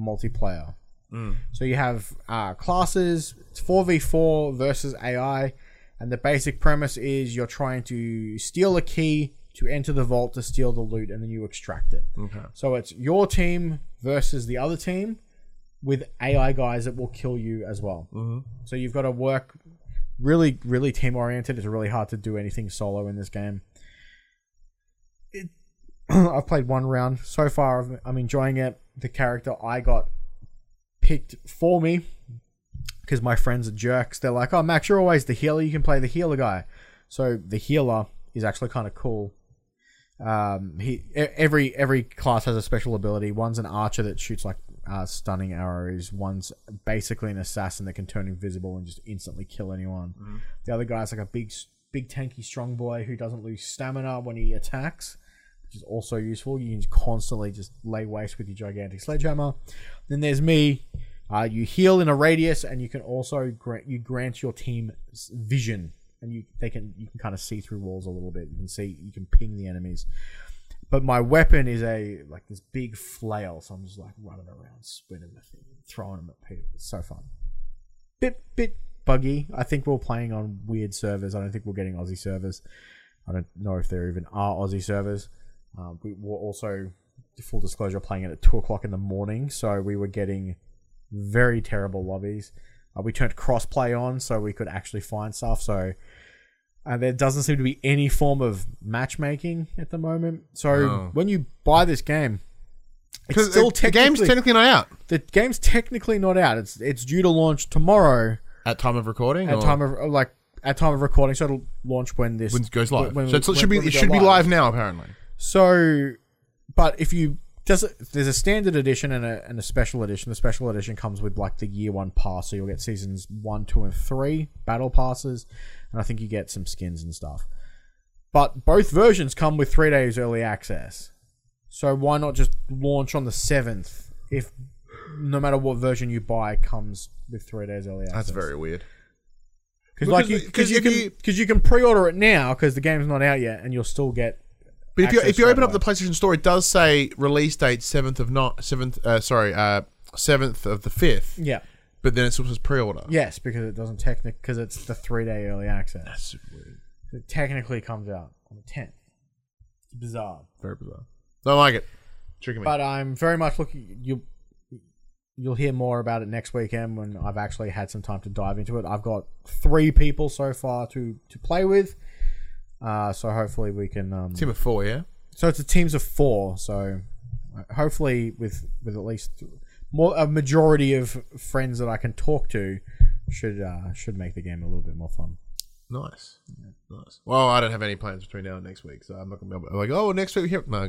multiplayer. Mm. So you have uh, classes, it's four v four versus A I, and the basic premise is you're trying to steal a key to enter the vault to steal the loot, and then you extract it. Okay. So it's your team versus the other team with A I guys that will kill you as well. Mm-hmm. So you've got to work really, really team-oriented. It's really hard to do anything solo in this game. It, I've played one round. So far, I'm enjoying it. The character I got picked for me because my friends are jerks. They're like, oh, Max, you're always the healer, you can play the healer guy. So the healer is actually kind of cool. um he every every class has a special ability. One's an archer that shoots like uh stunning arrows. One's basically an assassin that can turn invisible and just instantly kill anyone. Mm-hmm. The other guy's like a big big tanky strong boy who doesn't lose stamina when he attacks, which is also useful. You can constantly just lay waste with your gigantic sledgehammer. Then there's me. Uh, you heal in a radius, and you can also grant you grant your team vision, and you they can you can kind of see through walls a little bit. You can see you can ping the enemies. But my weapon is a like this big flail, so I'm just like running around, spinning the thing, throwing them at people. It's so fun. Bit bit buggy. I think we're playing on weird servers. I don't think we're getting Aussie servers. I don't know if there even are Aussie servers. Um, we were also, full disclosure, playing it at two o'clock in the morning, so we were getting very terrible lobbies. Uh, we turned crossplay on so we could actually find stuff, so uh, there doesn't seem to be any form of matchmaking at the moment. So oh. when you buy this game, it's still it, technically... The game's technically not out. The game's technically not out. It's it's due to launch tomorrow. At time of recording? At or? time of... like At time of recording, so it'll launch when this... When it goes live. When, so it should, be, it should live. be live now, apparently. So, but if you does it, there's a standard edition and a and a special edition. The special edition comes with like the year one pass, so you'll get seasons one, two, and three battle passes, and I think you get some skins and stuff. But both versions come with three days early access. So why not just launch on the seventh if no matter what version you buy comes with three days early access? That's very weird. Cause because like you, cause you can, you, cause you can pre-order it now because the game's not out yet, and you'll still get. But if you if you open away. up the PlayStation Store, it does say release date seventh of not seventh. Uh, sorry, seventh uh, of the fifth. Yeah. But then it still says pre-order. Yes, because it doesn't technically because it's the three-day early access. That's super weird. It technically comes out on the tenth. It's bizarre. Very bizarre. Don't like it. Tricking me. But I'm very much looking. You You'll hear more about it next weekend when I've actually had some time to dive into it. I've got three people so far to, to play with. Uh, so hopefully we can... Um, team of four, yeah? So it's a teams of four. So hopefully with with at least more a majority of friends that I can talk to should uh, should make the game a little bit more fun. Nice. Yeah. Nice. Well, I don't have any plans between now and next week. So I'm not going to be able to... I'm like, oh, next week... Here. No,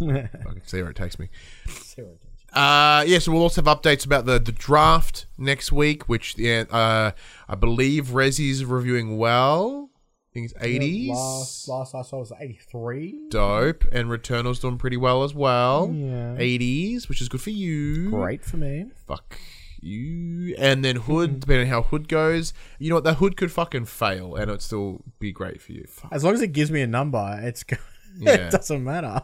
no. Fucking zero takes me. Zero takes me. Uh, yeah, so we'll also have updates about the, the draft next week, which yeah, uh, I believe Rezzy's reviewing well. I think it's eighties. Yeah, last, last I saw was eighty-three. Dope. And Returnal's doing pretty well as well. Yeah. eighties, which is good for you. Great for me. Fuck you. And then Hood, depending on how Hood goes. You know what? That Hood could fucking fail, and it'd still be great for you. Fuck. As long as it gives me a number, it's good. Yeah. It doesn't matter.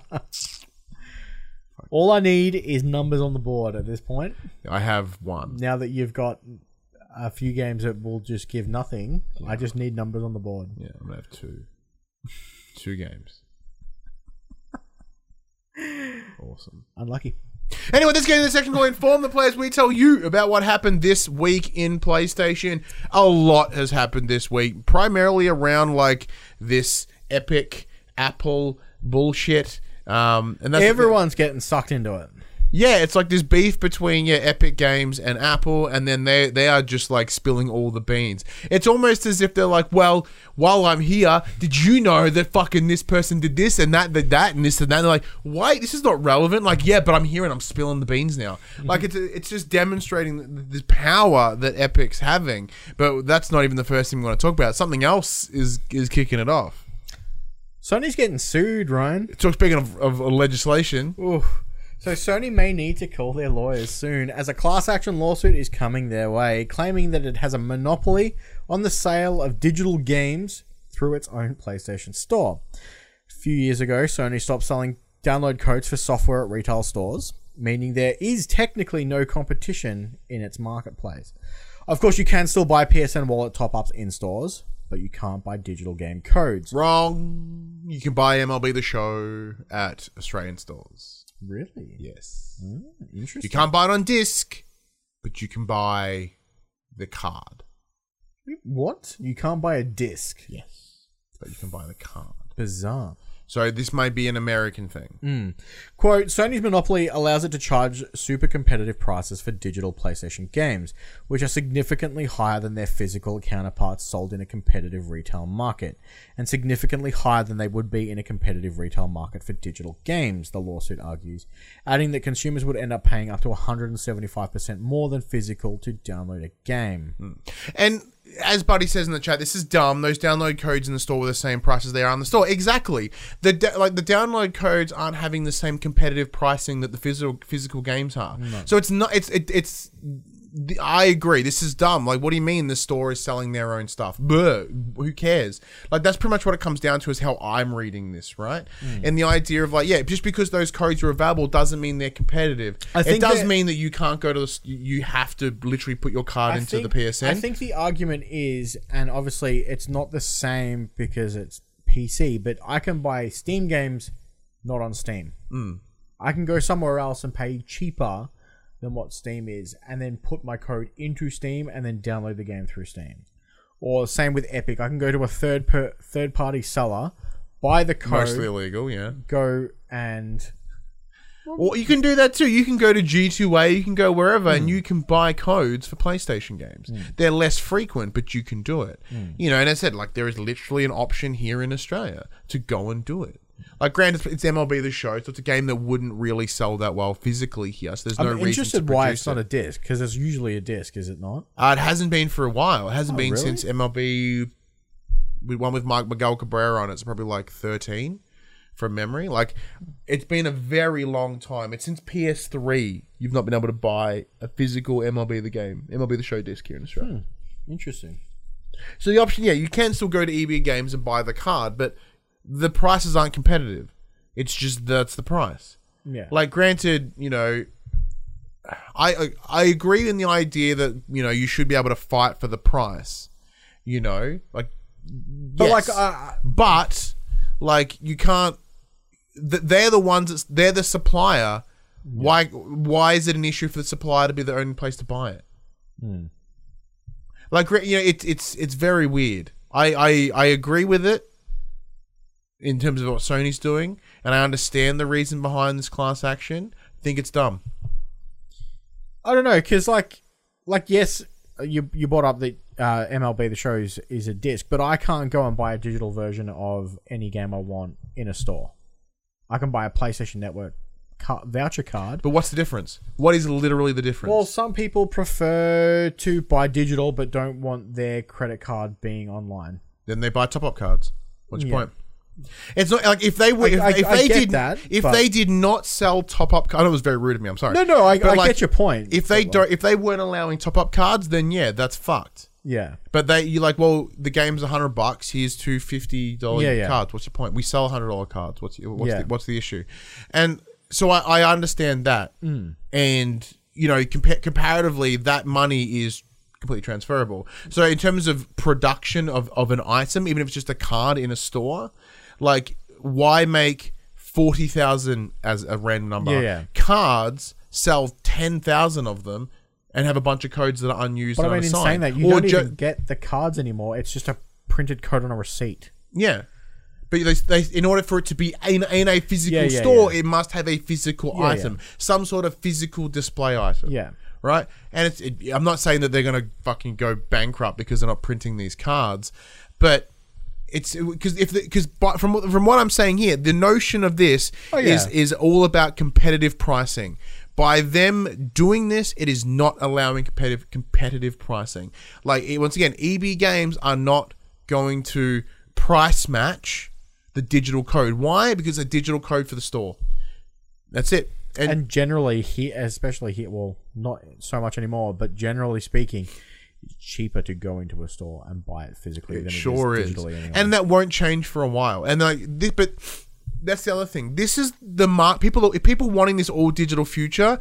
All I need is numbers on the board at this point. I have one. Now that you've got a few games that will just give nothing, yeah. I just need numbers on the board. Yeah, I'm going to have two. two games. Awesome. Unlucky. Anyway, this game in the section will inform the players. We tell you about what happened this week in PlayStation. A lot has happened this week, primarily around like this epic Apple bullshit. Um, and that's everyone's getting sucked into it. Yeah, it's like this beef between yeah, Epic Games and Apple, and then they they are just like spilling all the beans. It's almost as if they're like, well, while I'm here, did you know that fucking this person did this and that did that and this and that? And they're like, why? This is not relevant. Like, yeah, but I'm here and I'm spilling the beans now. Mm-hmm. Like, it's it's just demonstrating the power that Epic's having. But that's not even the first thing we want to talk about. Something else is is kicking it off. Sony's getting sued, Ryan. So speaking of, of legislation. Ooh. So Sony may need to call their lawyers soon, as a class action lawsuit is coming their way, claiming that it has a monopoly on the sale of digital games through its own PlayStation Store. A few years ago, Sony stopped selling download codes for software at retail stores, meaning there is technically no competition in its marketplace. Of course, you can still buy P S N wallet top-ups in stores, but you can't buy digital game codes. Wrong. You can buy M L B The Show at Australian stores. Really? Yes. Oh, interesting. You can't buy it on disc, but you can buy the card. What? You can't buy a disc? Yes. But you can buy the card. Bizarre. So this might be an American thing. Mm. Quote, Sony's monopoly allows it to charge super competitive prices for digital PlayStation games, which are significantly higher than their physical counterparts sold in a competitive retail market, and significantly higher than they would be in a competitive retail market for digital games, the lawsuit argues, adding that consumers would end up paying up to one hundred seventy-five percent more than physical to download a game. Mm. And... as Buddy says in the chat, this is dumb. Those download codes in the store were the same price as they are in the store. Exactly. The da- like the download codes aren't having the same competitive pricing that the physical physical games are. No. So it's not. It's it, it's. The, I agree. This is dumb. Like, what do you mean the store is selling their own stuff? Bleh, who cares? Like, that's pretty much what it comes down to is how I'm reading this, right? Mm. And the idea of like, yeah, just because those codes are available doesn't mean they're competitive. I think it does that, mean that you can't go to the... You have to literally put your card I into think, the P S N. I think the argument is, and obviously it's not the same because it's P C, but I can buy Steam games not on Steam. Mm. I can go somewhere else and pay cheaper than what Steam is, and then put my code into Steam and then download the game through Steam. Or same with Epic, I can go to a third per, third party seller, buy the code. Mostly illegal, yeah. Go and. Well, you can do that too. You can go to G two A, you can go wherever, mm. and you can buy codes for PlayStation games. Mm. They're less frequent, but you can do it. Mm. You know, and I said, like, there is literally an option here in Australia to go and do it. Like, granted, it's M L B The Show, so it's a game that wouldn't really sell that well physically here, so there's no reason to produce it. I'm interested why it's not a disc, because it's usually a disc, is it not? Uh, it hasn't been for a while. It hasn't oh, been really? Since M L B we one with Miguel Cabrera on it. It's probably like thirteen from memory. Like, it's been a very long time. It's since P S three you've not been able to buy a physical M L B The Game, M L B The Show disc here in Australia. Hmm. Interesting. So the option, yeah, you can still go to E B Games and buy the card, but the prices aren't competitive. It's just that's the price. Yeah. Like, granted, you know, I I agree in the idea that, you know, you should be able to fight for the price. You know, like, but yes, like, uh, but like, you can't. They're the ones. That's, they're the supplier. Yeah. Why? Why is it an issue for the supplier to be the only place to buy it? Mm. Like, you know, it's it's it's very weird. I, I I agree with it in terms of what Sony's doing, and I understand the reason behind this class action. I think it's dumb. I don't know, because like like yes, you you brought up that uh, M L B The Show is, is a disc, but I can't go and buy a digital version of any game I want in a store. I can buy a PlayStation Network Car- voucher card. But what's the difference? What is literally the difference? Well, some people prefer to buy digital but don't want their credit card being online. Then they buy top-up cards. What's your yeah. point? It's not like if they were, if, I, I, if they did that, if they did not sell top-up cards, I know it was very rude of me, I'm sorry. No, no, I, I like, get your point. If they don't, if they weren't allowing top-up cards, then yeah, that's fucked. Yeah. But they, you're like, well, the game's a hundred bucks. Here's two fifty dollar yeah, yeah. cards. What's your point? We sell hundred dollar cards. What's what's, yeah. the, what's the issue? And so I, I understand that, mm. and you know, compa- comparatively, that money is completely transferable. So in terms of production of, of an item, even if it's just a card in a store, like, why make forty thousand as a random number? Yeah, yeah. Cards, sell ten thousand of them, and have a bunch of codes that are unused. But and I mean, unassigned. In saying that, you or don't ju- even get the cards anymore. It's just a printed code on a receipt. Yeah. But they, they, in order for it to be in, in a physical yeah, yeah, store, yeah. it must have a physical yeah, item, yeah. some sort of physical display item. Yeah. Right? And it's, it, I'm not saying that they're going to fucking go bankrupt because they're not printing these cards, but it's because if because from from what I'm saying here, the notion of this oh, yeah. is is all about competitive pricing. By them doing this, it is not allowing competitive competitive pricing. Like, once again, E B Games are not going to price match the digital code. Why? Because a digital code for the store. That's it. And, and generally here, especially here, well, not so much anymore, but generally speaking, it's cheaper to go into a store and buy it physically it than sure it is digitally. Is. Anyway. And that won't change for a while. And like this, but that's the other thing. This is the mark. People, if people wanting this all digital future,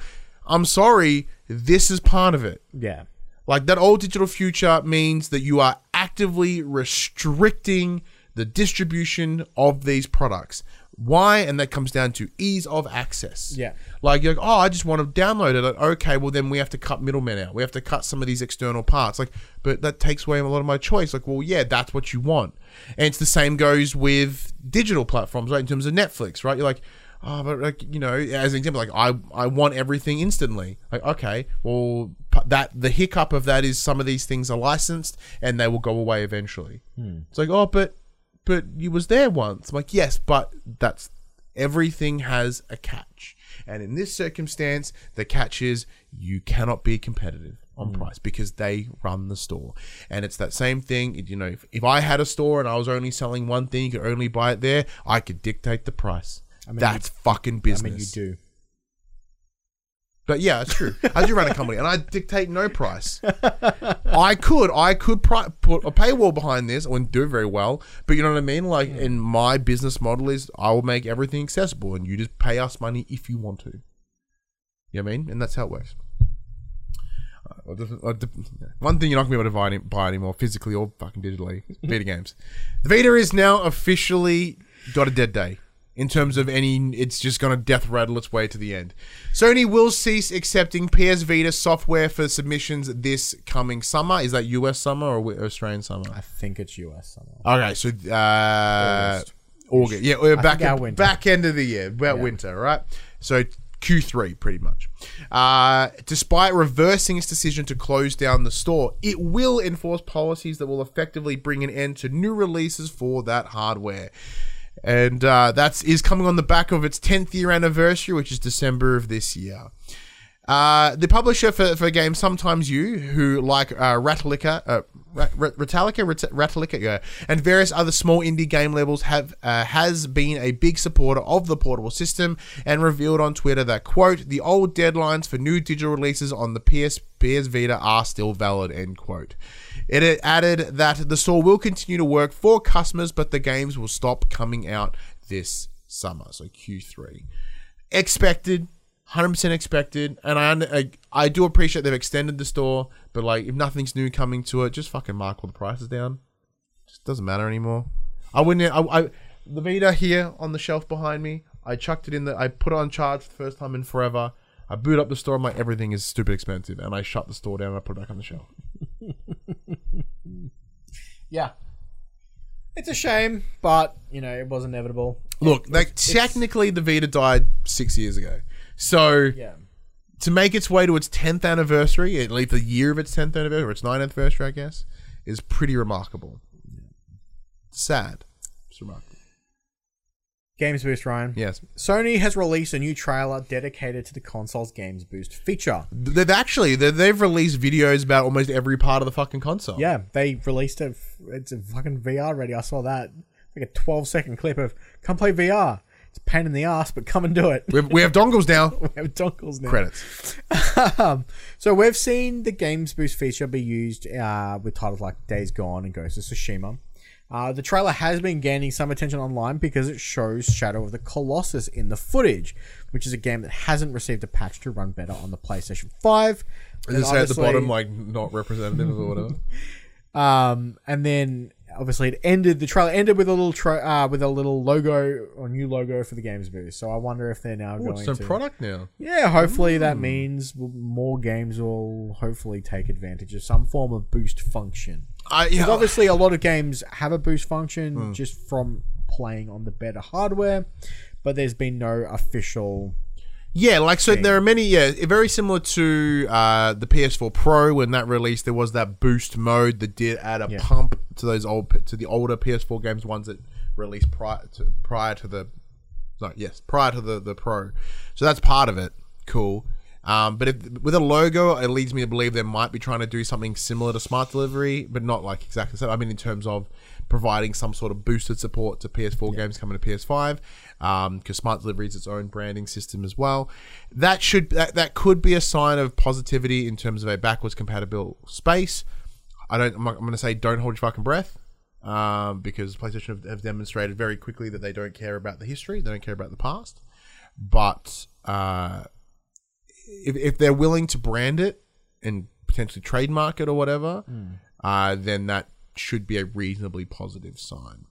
I'm sorry, this is part of it. Yeah. Like, that all digital future means that you are actively restricting the distribution of these products. Why? And that comes down to ease of access. Yeah. Like, you're like, oh, I just want to download it. Like, okay, well, then we have to cut middlemen out. We have to cut some of these external parts. Like, but that takes away a lot of my choice. Like, well, yeah, that's what you want. And it's the same goes with digital platforms, right? In terms of Netflix, right? You're like, oh, but like, you know, as an example, like, I, I want everything instantly. Like, okay, well, that the hiccup of that is some of these things are licensed and they will go away eventually. Hmm. It's like, oh, but but you was there once. I'm like, yes, but that's everything has a catch. And in this circumstance, the catch is you cannot be competitive on mm. price because they run the store. And it's that same thing. You know, if, if I had a store and I was only selling one thing, you could only buy it there, I could dictate the price. I mean, that's you, fucking business. I mean, you do. But yeah, it's true. I do run a company and I dictate no price. I could, I could pri- put a paywall behind this. I wouldn't do it very well, but you know what I mean? Like, yeah. And my business model is I will make everything accessible and you just pay us money if you want to. You know what I mean? And that's how it works. One thing you're not going to be able to buy anymore, physically or fucking digitally, Vita games. The Vita is now officially got a dead day. In terms of any, it's just going to death rattle its way to the end. Sony will cease accepting P S Vita software for submissions this coming summer. Is that U S summer or Australian summer? I think it's U S summer. Okay, so uh, August. August. Yeah, we're back, at, back end of the year, about yeah. winter, right? So Q three, pretty much. Uh, despite reversing its decision to close down the store, it will enforce policies that will effectively bring an end to new releases for that hardware. And uh, that is coming on the back of its tenth year anniversary, which is December of this year. Uh, the publisher for, for games, Sometimes You, who like uh, Ratlica, uh, Retalica, Retalica, and various other small indie game labels have uh, has been a big supporter of the portable system and revealed on Twitter that, quote, the old deadlines for new digital releases on the P S P S Vita are still valid, end quote. It added that the store will continue to work for customers, but the games will stop coming out this summer, so Q three. Expected, one hundred percent expected, and I, I I do appreciate they've extended the store, but like, if nothing's new coming to it, just fucking mark all the prices down. Just doesn't matter anymore. I wouldn't, I, I the Vita here on the shelf behind me, I chucked it in the, I put it on charge for the first time in forever. I boot up the store, my everything is stupid expensive, and I shut the store down and I put it back on the shelf. Yeah. It's a shame, but, you know, it was inevitable. Look, it, like, it's, technically it's, the Vita died six years ago. So, yeah. To make its way to its tenth anniversary, at least the year of its tenth anniversary, or its ninth anniversary, I guess, is pretty remarkable. Sad. It's remarkable. Games Boost, Ryan. Yes. Sony has released a new trailer dedicated to the console's Games Boost feature. They've actually, they've released videos about almost every part of the fucking console. Yeah, they released a, it's a fucking V R ready. I saw that. Like a twelve second clip of, come play V R. It's a pain in the ass, but come and do it. We have, we have dongles now. We have dongles now. Credits. um, so we've seen the Games Boost feature be used uh, with titles like Days Gone and Ghost of Tsushima. Uh, the trailer has been gaining some attention online because it shows Shadow of the Colossus in the footage, which is a game that hasn't received a patch to run better on the PlayStation five. Is this at the bottom, like, not representative or whatever? Um, and then, obviously, it ended, the trailer ended with a little tra- uh, with a little logo, or new logo for the Games Boost. So I wonder if they're now Ooh, going to... it's a product now. Yeah, hopefully Ooh. that means more games will hopefully take advantage of some form of boost function. Because yeah. obviously a lot of games have a boost function mm. just from playing on the better hardware, but there's been no official... Yeah, like, so there are many, yeah, very similar to uh, the P S four Pro when that released, there was that boost mode that did add a yeah. pump to those old, to the older P S four games, ones that released prior to, prior to the, no, yes, prior to the, the Pro. So that's part of it. Cool. Um, but if, with a logo, it leads me to believe they might be trying to do something similar to smart delivery, but not like exactly so. I mean, in terms of providing some sort of boosted support to P S four yeah. games coming to P S five, because um, smart delivery is its own branding system as well. That should that, that could be a sign of positivity in terms of a backwards compatible space. I don't. I'm, I'm going to say don't hold your fucking breath, um, because PlayStation have, have demonstrated very quickly that they don't care about the history, they don't care about the past. But uh, if if they're willing to brand it and potentially trademark it or whatever, mm. uh, then that should be a reasonably positive sign.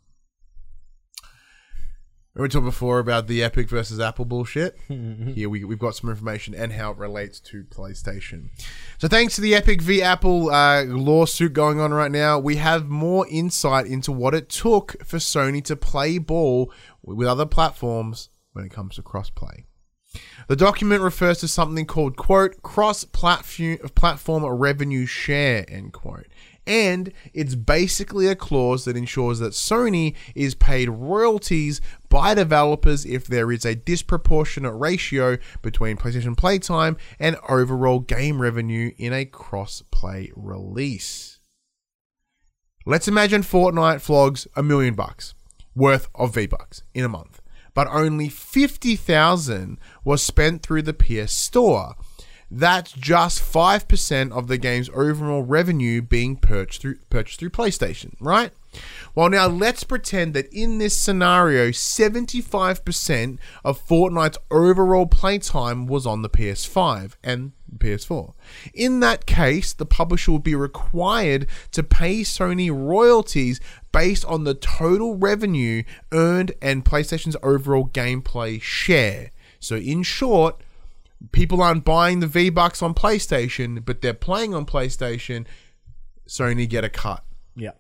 We talked before about the Epic versus Apple bullshit. Here we, we've got some information and how it relates to PlayStation. So thanks to the Epic v Apple uh, lawsuit going on right now, we have more insight into what it took for Sony to play ball with other platforms when it comes to crossplay. The document refers to something called, quote, cross-platform revenue share, end quote. And it's basically a clause that ensures that Sony is paid royalties by developers if there is a disproportionate ratio between PlayStation playtime and overall game revenue in a cross-play release. Let's imagine Fortnite flogs a million bucks worth of V-Bucks in a month, but only fifty thousand was spent through the P S Store. That's just five percent of the game's overall revenue being purchased through, purchased through PlayStation, right? Well, now let's pretend that in this scenario, seventy-five percent of Fortnite's overall playtime was on the P S five and P S four. In that case, the publisher would be required to pay Sony royalties based on the total revenue earned and PlayStation's overall gameplay share. So in short, people aren't buying the V-Bucks on PlayStation, but they're playing on PlayStation. Sony get a cut. Yeah.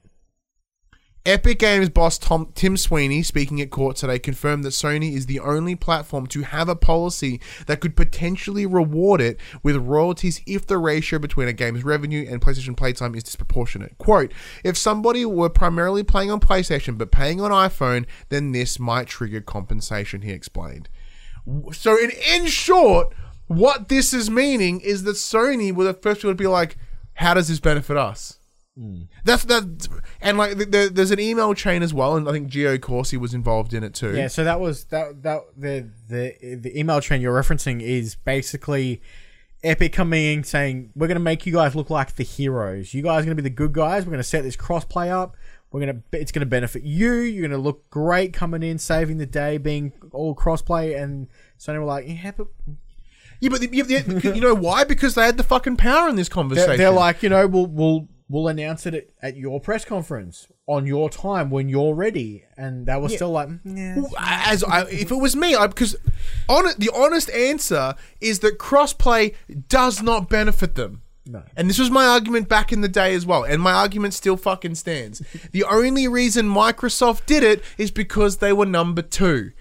Epic Games boss Tom, Tim Sweeney, speaking at court today, confirmed that Sony is the only platform to have a policy that could potentially reward it with royalties if the ratio between a game's revenue and PlayStation playtime is disproportionate. Quote, if somebody were primarily playing on PlayStation but paying on iPhone, then this might trigger compensation, he explained. So in, in short... what this is meaning is that Sony were the first one to be like, how does this benefit us? Mm. That's that, and like the, the, there's an email chain as well, and I think Geo Corsi was involved in it too. Yeah, so that was that that the the the email chain you're referencing is basically Epic coming in saying, we're going to make you guys look like the heroes. You guys are going to be the good guys. We're going to set this crossplay up. We're gonna it's going to benefit you. You're going to look great coming in, saving the day, being all crossplay. And Sony were like, yeah, but. Yeah, but the, the, you know why? Because they had the fucking power in this conversation. They're, they're like, you know, we'll we'll we'll announce it at, at your press conference on your time when you're ready. And they were yeah. still like, yeah. Well, as I, if it was me, I, because on the honest answer is that crossplay does not benefit them. No. And this was my argument back in the day as well, and my argument still fucking stands. The only reason Microsoft did it is because they were number two.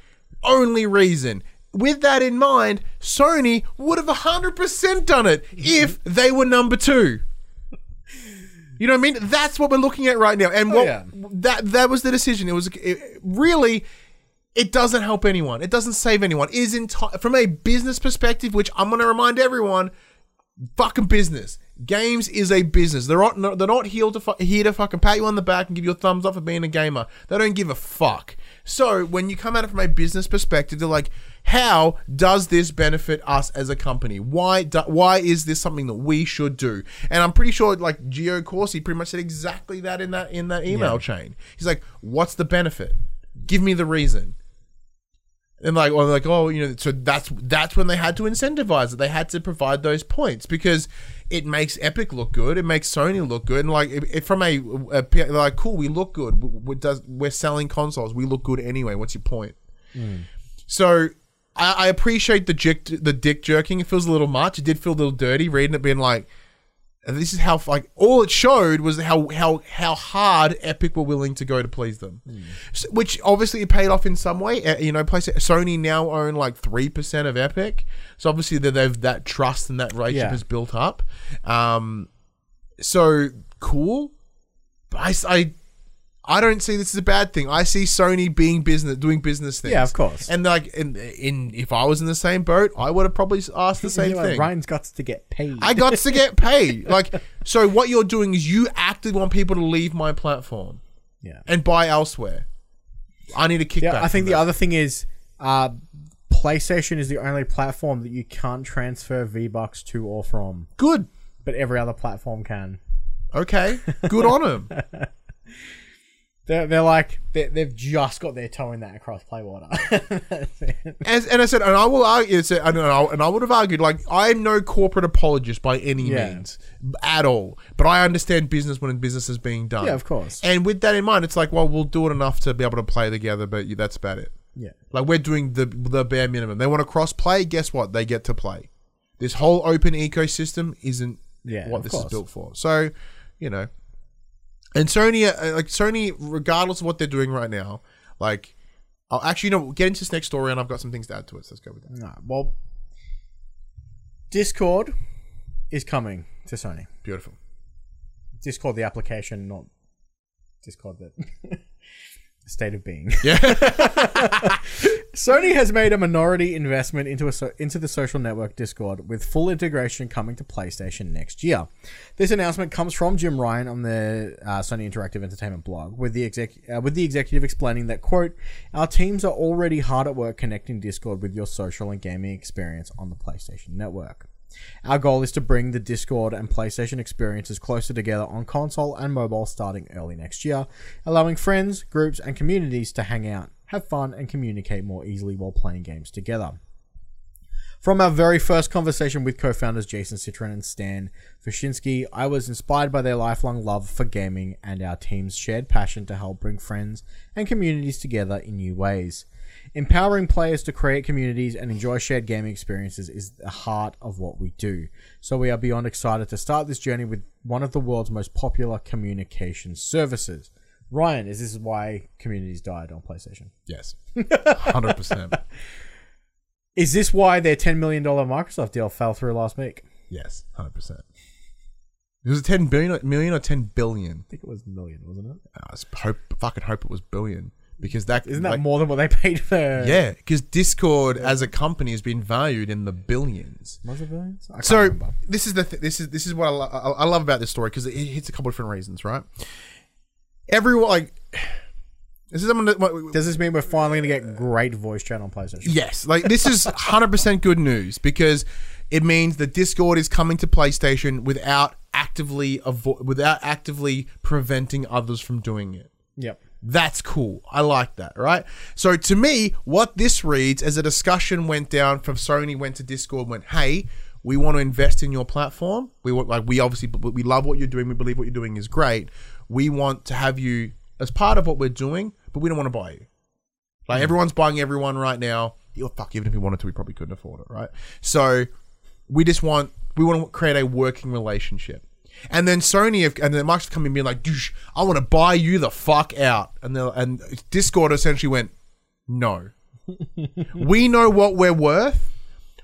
Only reason. With that in mind, Sony would have one hundred percent done it if they were number two. You know what I mean? That's what we're looking at right now. And oh, what, yeah. that that was the decision. It was it, really, it doesn't help anyone. It doesn't save anyone. It is enti- from a business perspective, which I'm going to remind everyone, fucking business. Games is a business. They're not, they're not here to, fu- here to fucking pat you on the back and give you a thumbs up for being a gamer. They don't give a fuck. So when you come at it from a business perspective, they're like, how does this benefit us as a company? Why do, why is this something that we should do? And I'm pretty sure like Geo Corsi pretty much said exactly that in that in that email yeah. chain. He's like, what's the benefit? Give me the reason. And like, or like, oh, you know, so that's that's when they had to incentivize it. They had to provide those points because it makes Epic look good. It makes Sony look good. And like, it, it, from a, a like, cool, we look good. We, does, we're selling consoles. We look good anyway. What's your point? Mm. So I, I appreciate the dick, the dick jerking. It feels a little much. It did feel a little dirty reading it, being like, this is how like all it showed was how how how hard Epic were willing to go to please them, mm. so, which obviously it paid off in some way. Uh, you know, Sony now own like three percent of Epic, so obviously that they've that trust and that relationship yeah. is built up. Um, so cool. But I, I I don't see this as a bad thing. I see Sony being business, doing business things. Yeah, of course. And like, in, in if I was in the same boat, I would have probably asked the same thing. Ryan's got to get paid. I got to get paid. Like, so what you're doing is you actively want people to leave my platform, yeah, and buy elsewhere. I need a kickback. Yeah, I think the that. other thing is, uh, PlayStation is the only platform that you can't transfer V-Bucks to or from. Good, but every other platform can. Okay, good on them. They're, they're like, they're, they've just got their toe in that cross-play water. As, and I said, and I will argue, and I, and I would have argued, like, I'm no corporate apologist by any yeah. means at all. But I understand business when business is being done. Yeah, of course. And with that in mind, it's like, well, we'll do it enough to be able to play together, but that's about it. Yeah. Like, we're doing the, the bare minimum. They want to cross-play, guess what? They get to play. This whole open ecosystem isn't yeah, what this course. is built for. So, you know. And Sony, like Sony, regardless of what they're doing right now, like, I'll actually, you know, we'll get into this next story and I've got some things to add to it, so let's go with that. Nah, well, Discord is coming to Sony. Beautiful. Discord, the application, not Discord, the state of being. Yeah. Sony has made a minority investment into, a so- into the social network Discord, with full integration coming to PlayStation next year. This announcement comes from Jim Ryan on the uh, Sony Interactive Entertainment blog, with the, exec- uh, with the executive explaining that, quote, our teams are already hard at work connecting Discord with your social and gaming experience on the PlayStation network. Our goal is to bring the Discord and PlayStation experiences closer together on console and mobile starting early next year, allowing friends, groups, and communities to hang out, have fun, and communicate more easily while playing games together. From our very first conversation with co-founders Jason Citron and Stan Fushinsky, I was inspired by their lifelong love for gaming and our team's shared passion to help bring friends and communities together in new ways. Empowering players to create communities and enjoy shared gaming experiences is the heart of what we do. So we are beyond excited to start this journey with one of the world's most popular communication services. Ryan, is this why communities died on PlayStation? Yes. one hundred percent. Is this why their ten million dollars Microsoft deal fell through last week? Yes, one hundred percent. It was ten billion, million or ten billion? I think it was million, wasn't it? I hope, fucking hope it was billion. because that isn't that like, more than what they paid for. Yeah, because Discord yeah. as a company has been valued in the billions. Was it billions? I can't so remember. this is the th- this is this is what I, lo- I-, I love about this story, because it hits a couple of different reasons, right? Everyone like. This is someone that, what, does this mean we're finally going to get great voice chat on PlayStation? Yes. Like, this is one hundred percent good news, because it means that Discord is coming to PlayStation without actively avo- without actively preventing others from doing it. Yep. That's cool. I like that, right? So, to me, what this reads as a discussion went down from Sony, went to Discord, went, hey, we want to invest in your platform. We want, like, we obviously, we love what you're doing. We believe what you're doing is great. We want to have you as part of what we're doing, but we don't want to buy you. Like, mm. everyone's buying everyone right now. You're fuck, even if we wanted to, we probably couldn't afford it, right? So, we just want, we want to create a working relationship. And then Sony, have, and then Microsoft come in being like, I want to buy you the fuck out. And and Discord essentially went, no. We know what we're worth.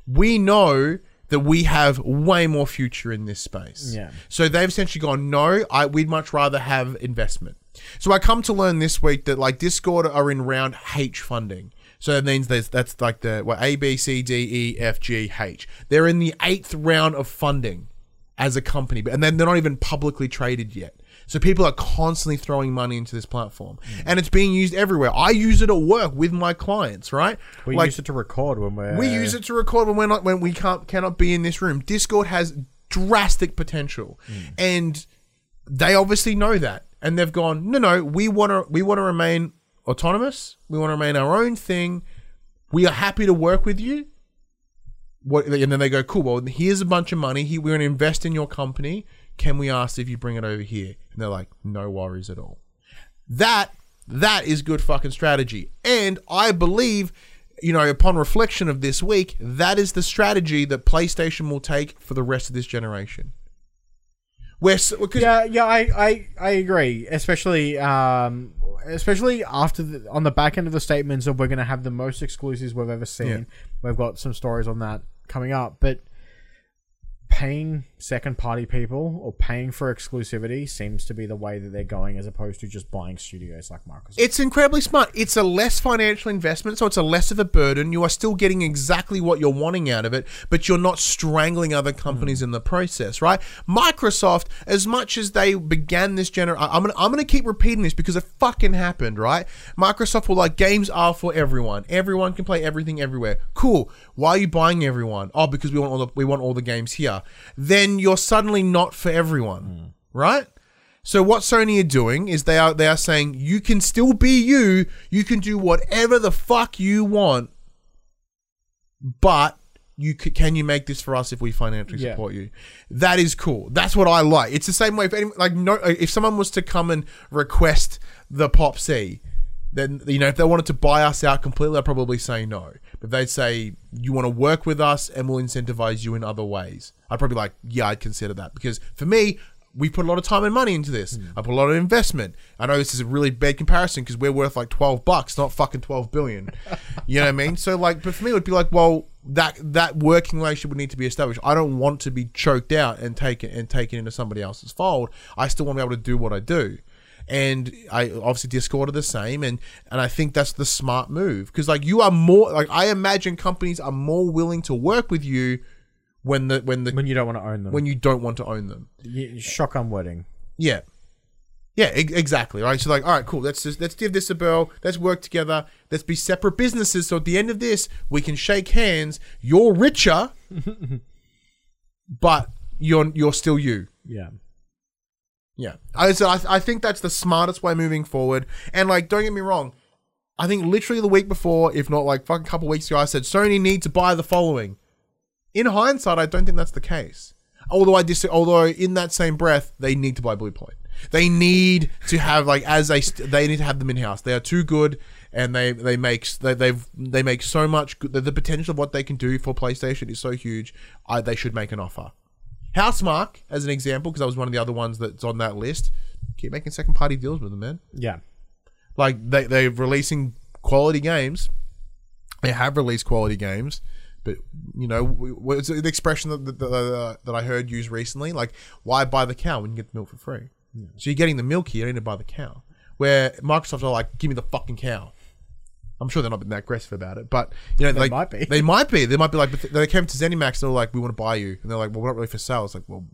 We know that we have way more future in this space. Yeah. So, they've essentially gone, no, I, we'd much rather have investment. So, I come to learn this week that, like, Discord are in round H funding. So, that means there's, that's like the what, A, B, C, D, E, F, G, H. They're in the eighth round of funding as a company. And then they're not even publicly traded yet. So, people are constantly throwing money into this platform. Mm. And it's being used everywhere. I use it at work with my clients, right? We like, use it to record when we're... We use it to record when we're not, when we can't, cannot be in this room. Discord has drastic potential. Mm. And they obviously know that. And they've gone, no, no, we want to we want to remain autonomous. We want to remain our own thing. We are happy to work with you. What, and then they go, cool, well, here's a bunch of money. Here, we're going to invest in your company. Can we ask if you bring it over here? And they're like, no worries at all. That, that is good fucking strategy. And I believe, you know, upon reflection of this week, that is the strategy that PlayStation will take for the rest of this generation. Where, yeah, yeah, I, I, I agree. Especially, um, especially after the, on the back end of the statements of we're going to have the most exclusives we've ever seen. Yeah. We've got some stories on that coming up, but paying second party people or paying for exclusivity seems to be the way that they're going, as opposed to just buying studios like Microsoft. It's incredibly smart. It's a less financial investment, so it's a less of a burden. You are still getting exactly what you're wanting out of it, but you're not strangling other companies mm. in the process, right? Microsoft, as much as they began this generation, I'm gonna, I'm gonna keep repeating this because it fucking happened, right? Microsoft were like, games are for everyone. Everyone can play everything everywhere. Cool. Why are you buying everyone? Oh, because we want all the we want all the games here. Then you're suddenly not for everyone, mm. right? So what Sony are doing is they are they are saying you can still be you, you can do whatever the fuck you want, but you c- can you make this for us if we financially yeah. support you? That is cool. That's what I like. It's the same way if any, like no if someone was to come and request the Pop C, then you know if they wanted to buy us out completely, I'd probably say no. But they'd say, you want to work with us and we'll incentivize you in other ways. I'd probably like, yeah, I'd consider that. Because for me, we put a lot of time and money into this. Mm. I put a lot of investment. I know this is a really bad comparison because we're worth like twelve bucks, not fucking twelve billion. You know what I mean? So like, but for me, it would be like, well, that that working relationship would need to be established. I don't want to be choked out and taken and taken into somebody else's fold. I still want to be able to do what I do. And I obviously Discord are the same, and, and I think that's the smart move because like you are more like I imagine companies are more willing to work with you when the when the when you don't want to own them when you don't want to own them. Yeah, shotgun wedding. Yeah, yeah, e- exactly. Right. So like, all right, cool. Let's just, let's give this a whirl. Let's work together. Let's be separate businesses. So at the end of this, we can shake hands. You're richer, but you're you're still you. Yeah. Yeah, I, so I I think that's the smartest way moving forward. And like, don't get me wrong, I think literally the week before, if not like fucking couple weeks ago, I said Sony need to buy the following. In hindsight, I don't think that's the case. Although I dis- although in that same breath, they need to buy Bluepoint. They need to have like as a st- they need to have them in house. They are too good, and they they make they they've, they make so much good. The, the potential of what they can do for PlayStation is so huge. I, they should make an offer. Housemarque, as an example, because that was one of the other ones that's on that list. Keep making second-party deals with them, man. Yeah. Like, they, they're releasing quality games. They have released quality games. But, you know, it's an expression that, that, that, that I heard used recently. Like, why buy the cow when you get the milk for free? Yeah. So you're getting the milk here, you don't need to buy the cow. where Microsoft are like, give me the fucking cow. I'm sure they're not been that aggressive about it, but you know, they like, might be. They might be. They might be like, but they came to ZeniMax and they were like, we want to buy you. And they're like, well, we're not really for sale. It's like, well,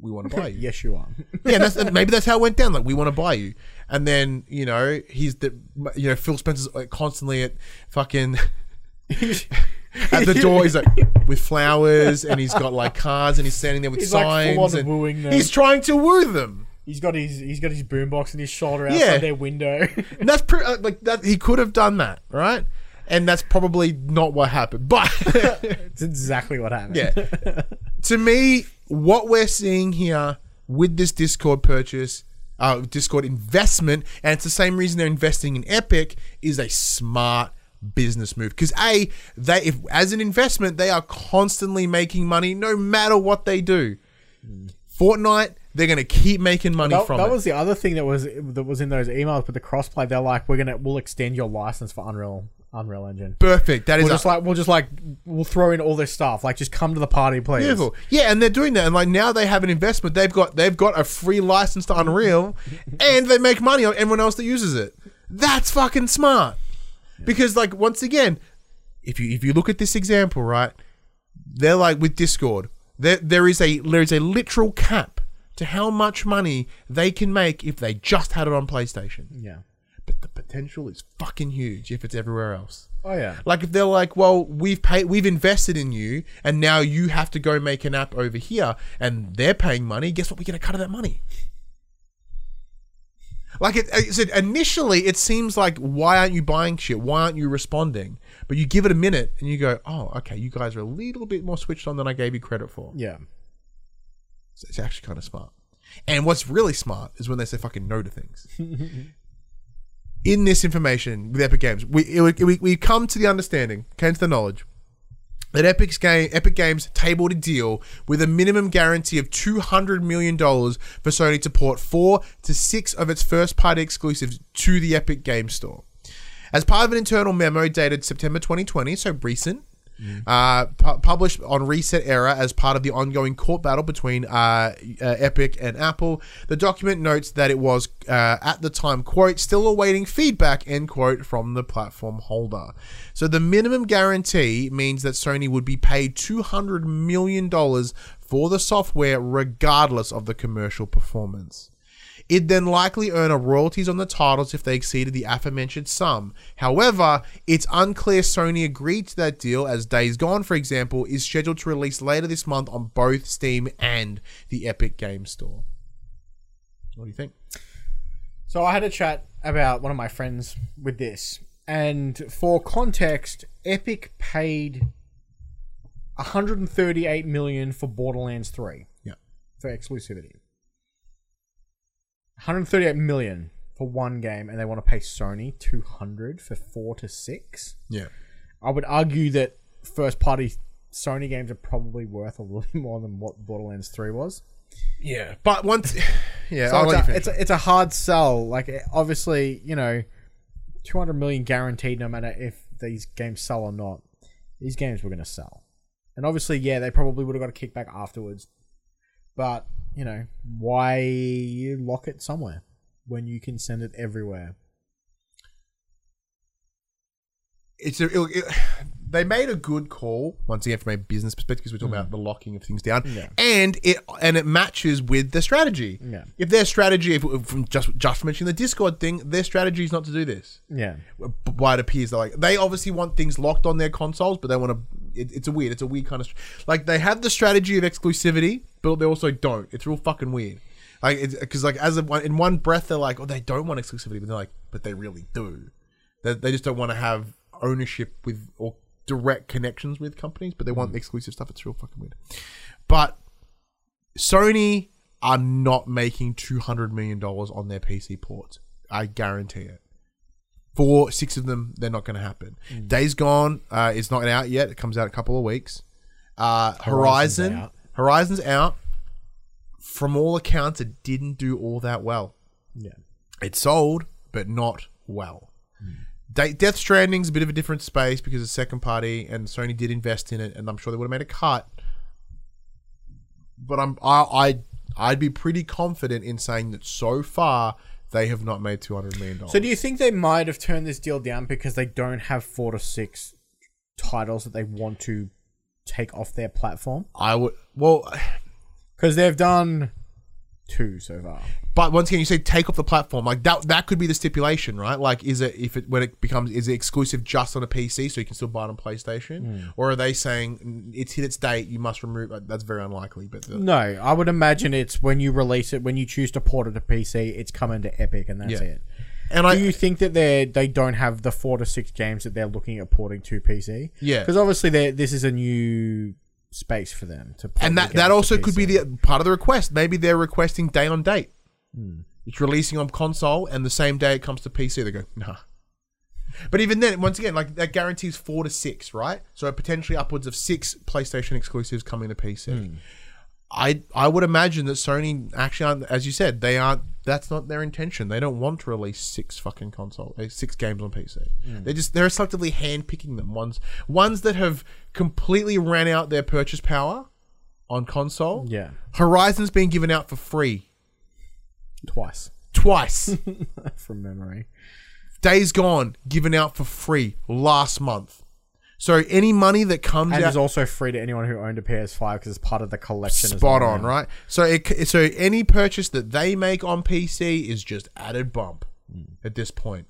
we want to buy you. Yes, you are. Yeah, that's, and maybe that's how it went down. Like, we want to buy you. And then, you know, he's the, you know, Phil Spencer's like constantly at fucking, at the door, he's like, with flowers, and he's got like cards, and he's standing there with he's signs. Like and wooing them. He's trying to woo them. He's got his he's got his boombox and his shoulder outside yeah. their window. And that's pretty, uh, like that. He could have done that, right? And that's probably not what happened. But it's exactly what happened. Yeah. To me, what we're seeing here with this Discord purchase, uh, Discord investment, and it's the same reason they're investing in Epic, is a smart business move. Because a they if as an investment, they are constantly making money no matter what they do. Mm. Fortnite. They're going to keep making money that, from that it. That was the other thing that was that was in those emails with the crossplay. They're like, we're gonna we'll extend your license for Unreal Unreal Engine. Perfect. That is we'll just like we'll just like we'll throw in all this stuff. Like, just come to the party, please. Beautiful. Yeah, and they're doing that. And like now they have an investment. They've got they've got a free license to Unreal, and they make money on everyone else that uses it. That's fucking smart. Yeah. Because like once again, if you if you look at this example, right, they're like with Discord. There there is a there is a literal cap to how much money they can make if they just had it on PlayStation. Yeah. But the potential is fucking huge if it's everywhere else. Oh, yeah. Like, if they're like, well, we've paid, we've invested in you, and now you have to go make an app over here, and they're paying money, guess what? We get a cut of that money. Like, it, it said, initially, it seems like, why aren't you buying shit? Why aren't you responding? But you give it a minute, and you go, oh, okay, you guys are a little bit more switched on than I gave you credit for. Yeah. So it's actually kind of smart. And what's really smart is when they say fucking no to things. In this information with Epic Games, we, it, we we come to the understanding, came to the knowledge, that Epic's game, Epic Games tabled a deal with a minimum guarantee of two hundred million dollars for Sony to port four to six of its first-party exclusives to the Epic Games Store. As part of an internal memo dated September twenty twenty, so recent, Mm. Uh, pu- published on Reset Era as part of the ongoing court battle between uh, uh, Epic and Apple. The document notes that it was, uh, at the time, quote, still awaiting feedback, end quote, from the platform holder. So the minimum guarantee means that Sony would be paid two hundred million dollars for the software regardless of the commercial performance. It'd then likely earn a royalties on the titles if they exceeded the aforementioned sum. However, it's unclear Sony agreed to that deal, as Days Gone, for example, is scheduled to release later this month on both Steam and the Epic Games Store. What do you think? So I had a chat about one of my friends with this. And for context, Epic paid one hundred thirty-eight million dollars for Borderlands three. Yeah. For exclusivity. one hundred thirty-eight million for one game, and they want to pay Sony two hundred for four to six. Yeah, I would argue that first-party Sony games are probably worth a little more than what Borderlands three was. Yeah, but once, yeah, so it's, a, it's a it's a hard sell. Like, obviously, you know, two hundred million guaranteed, no matter if these games sell or not. These games were going to sell, and obviously, yeah, they probably would have got a kickback afterwards, but. You know, why you lock it somewhere when you can send it everywhere? It's a, it, it, they made a good call once again from a business perspective, because we're talking mm. about the locking of things down, yeah. and it and it matches with the strategy. Yeah. If their strategy, if from just just mentioning the Discord thing, their strategy is not to do this. Yeah, why it appears they're like they obviously want things locked on their consoles, but they want to. It, it's a weird, it's a weird kind of like they have the strategy of exclusivity. But they also don't. It's real fucking weird, like because like as a, in one breath they're like, oh, they don't want exclusivity, but they're like, but they really do. They, they just don't want to have ownership with or direct connections with companies, but they want mm. exclusive stuff. It's real fucking weird. But Sony are not making two hundred million dollars on their P C ports. I guarantee it. Four, six of them, they're not going to happen. Mm. Days Gone uh, is not out yet. It comes out in a couple of weeks. Uh, Horizon. Horizon Horizon's out. From all accounts, it didn't do all that well. Yeah, it sold, but not well. Mm. De- Death Stranding's a bit of a different space because it's second party, and Sony did invest in it, and I'm sure they would have made a cut. But I'm I I I'd, I'd be pretty confident in saying that so far They have not made two hundred million dollars. So do you think they might have turned this deal down because they don't have four to six titles that they want to take off their platform? I would... Well... Because they've done two so far. But once again, you say take off the platform. Like, that that could be the stipulation, right? Like, is it... if it when it becomes... Is it exclusive just on a P C so you can still buy it on PlayStation? Mm. Or are they saying it's hit its date, you must remove... Like, that's very unlikely, but... The, no, I would imagine it's when you release it, when you choose to port it to P C, it's coming to Epic and that's yeah. it. And Do I, you think that they they don't have the four to six games that they're looking at porting to P C? Yeah. Because obviously this is a new space for them to play. And that, that also could be the part of the request. Maybe they're requesting day on date. Hmm. It's releasing on console and the same day it comes to P C, they go, nah. But even then, once again, like that guarantees four to six, right? So potentially upwards of six PlayStation exclusives coming to P C. Hmm. I I would imagine that Sony actually aren't, as you said, they aren't, that's not their intention. They don't want to release six fucking console, six games on P C. Mm. They just, they're selectively handpicking them. Ones, ones that have completely ran out their purchase power on console. Yeah. Horizon's been given out for free. Twice. Twice. From memory. Days Gone, given out for free last month. So any money that comes and out... And is also free to anyone who owned a P S five because it's part of the collection. Spot on, right? So it, so any purchase that they make on P C is just added bump mm. at this point.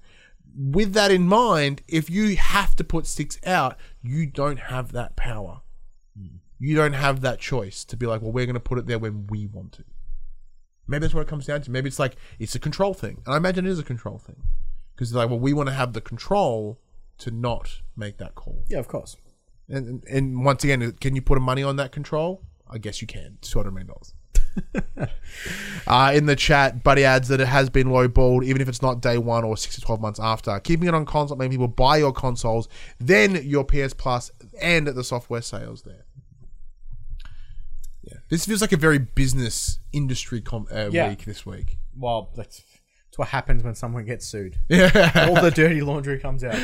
With that in mind, if you have to put six out, you don't have that power. Mm. You don't have that choice to be like, well, we're going to put it there when we want to. Maybe that's what it comes down to. Maybe it's like, it's a control thing. And I imagine it is a control thing. Because they're like, well, we want to have the control... to not make that call. Yeah, of course. And and once again, can you put a money on that control? I guess you can. two hundred million dollars. uh, in the chat, Buddy adds that it has been lowballed, even if it's not day one or six to twelve months after. Keeping it on console, many people buy your consoles, then your P S Plus, and the software sales there. Yeah, this feels like a very business industry com uh, yeah. week this week. Well, that's, that's what happens when someone gets sued. Yeah. All the dirty laundry comes out.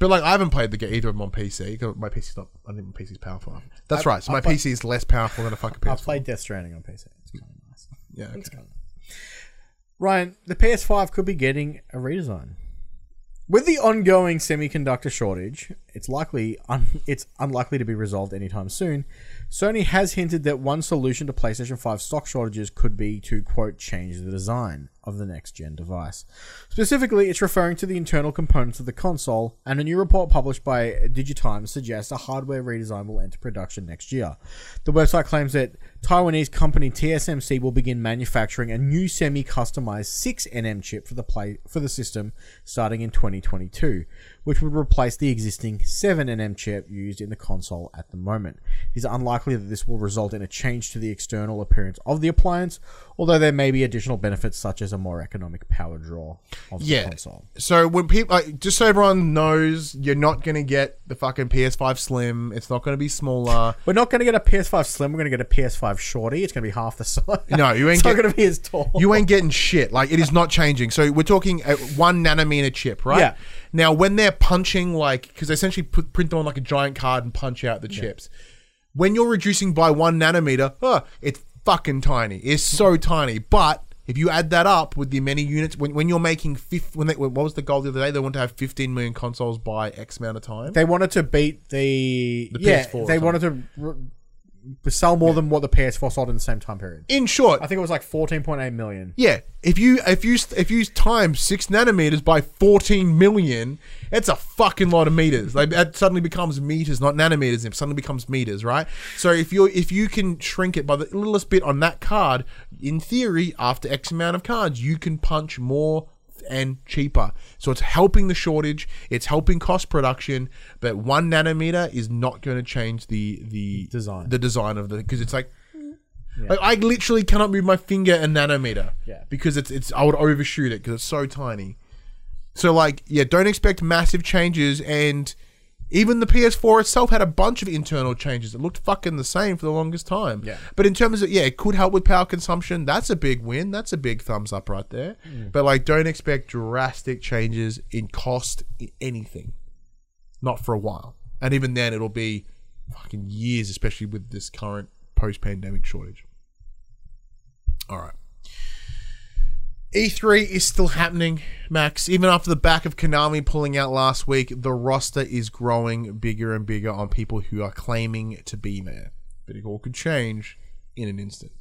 But like, I haven't played the game, either of them on P C because my PC's not. I think my PC's powerful. That's I, right. So I my play, P C is less powerful than a fucking P S four. I played Death Stranding on P C. It's kind of nice. Yeah, okay. It's kind of nice. Ryan, the P S five could be getting a redesign. With the ongoing semiconductor shortage, it's likely un it's unlikely to be resolved anytime soon. Sony has hinted that one solution to PlayStation five stock shortages could be to, quote, change the design of the next-gen device. Specifically, it's referring to the internal components of the console, and a new report published by Digitimes suggests a hardware redesign will enter production next year. The website claims that Taiwanese company T S M C will begin manufacturing a new semi-customized six nanometer chip for the play for the system starting in twenty twenty-two, which would replace the existing seven nanometer chip used in the console at the moment. It is unlikely that this will result in a change to the external appearance of the appliance, although there may be additional benefits such as a more economic power draw of yeah. the console. So when people, like, just so everyone knows, you're not going to get the fucking P S five Slim. It's not going to be smaller. We're not going to get a P S five Slim. We're going to get a P S five Shorty. It's going to be half the size. No, you ain't. It's get, not going to be as tall. You ain't getting shit. Like, it is not changing. So we're talking a one nanometer chip, right? Yeah. Now, when they're punching, like, because they essentially put, print on like a giant card and punch out the yeah. chips. When you're reducing by one nanometer, oh, it's fucking tiny. It's so tiny, but if you add that up with the many units, when, when you're making... Fifth, when they, What was the goal the other day? They want to have fifteen million consoles by X amount of time. They wanted to beat the... the yeah, P S four they wanted to sell more yeah. than what the P S four sold in the same time period. In short... I think it was like fourteen point eight million. Yeah. If you if you, if you time six nanometers by fourteen million, that's a fucking lot of meters. Like, that suddenly becomes meters, not nanometers. It suddenly becomes meters, right? So if you if you can shrink it by the littlest bit on that card... In theory, after X amount of cards, you can punch more and cheaper. So it's helping the shortage. It's helping cost production. But one nanometer is not going to change the the design the design of the because it's like, yeah. like I literally cannot move my finger a nanometer. Yeah, because it's it's I would overshoot it because it's so tiny. So like yeah, don't expect massive changes. And even the P S four itself had a bunch of internal changes. It looked fucking the same for the longest time. Yeah. But in terms of, yeah, it could help with power consumption. That's a big win. That's a big thumbs up right there. Mm. But, like, don't expect drastic changes in cost in anything. Not for a while. And even then, it'll be fucking years, especially with this current post-pandemic shortage. All right. E three is still happening, Max. Even after the back of Konami pulling out last week, the roster is growing bigger and bigger on people who are claiming to be there. But it all could change in an instant.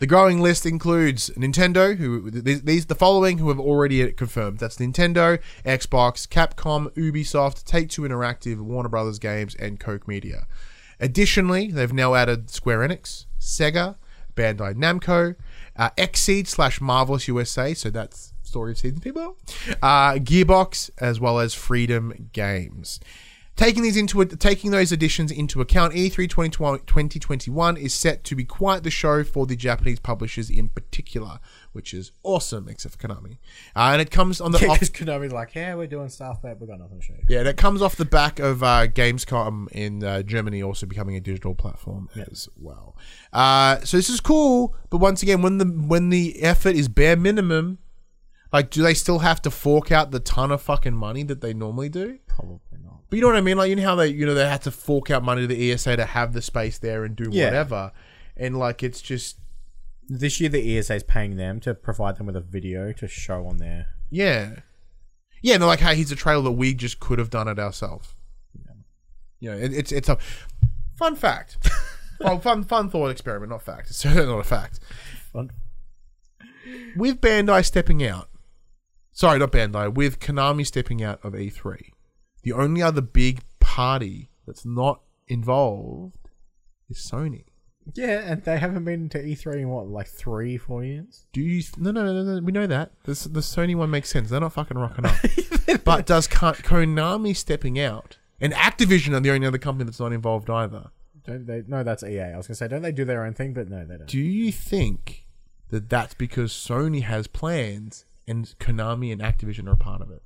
The growing list includes Nintendo, who these the following who have already confirmed. That's Nintendo, Xbox, Capcom, Ubisoft, Take-Two Interactive, Warner Brothers Games, and Koch Media. Additionally, they've now added Square Enix, Sega, Bandai Namco, uh, Xseed slash Marvelous U S A, so that's Story of Seeds and people, uh, Gearbox, as well as Freedom Games. Taking these into taking those additions into account, E three twenty twenty-one is set to be quite the show for the Japanese publishers in particular, which is awesome, except for Konami. Uh, and it comes on the yeah, off- Konami's like, yeah, we're doing stuff, but we've got nothing to show you. Yeah, that comes off the back of uh, Gamescom in uh, Germany also becoming a digital platform yep. as well. Uh, so this is cool, but once again, when the when the effort is bare minimum, like, do they still have to fork out the ton of fucking money that they normally do? Probably. But you know what I mean? Like, you know how they, you know, they had to fork out money to the E S A to have the space there and do yeah. whatever. And like, it's just this year the E S A is paying them to provide them with a video to show on there. Yeah, yeah. And they're like, hey, here's a trailer that we just could have done it ourselves. Yeah, you know, it, it's it's a fun fact. well, fun fun thought experiment, not fact. It's certainly not a fact. Fun. With Bandai stepping out, sorry, not Bandai. With Konami stepping out of E three. The only other big party that's not involved is Sony. Yeah, and they haven't been to E three in what, like three, four years? Do you? Th- no, no, no, no, we know that. This, the Sony one makes sense. They're not fucking rocking up. But does Konami stepping out, and Activision are the only other company that's not involved either. Don't they? No, that's E A. I was going to say, don't they do their own thing? But no, they don't. Do you think that that's because Sony has plans and Konami and Activision are a part of it?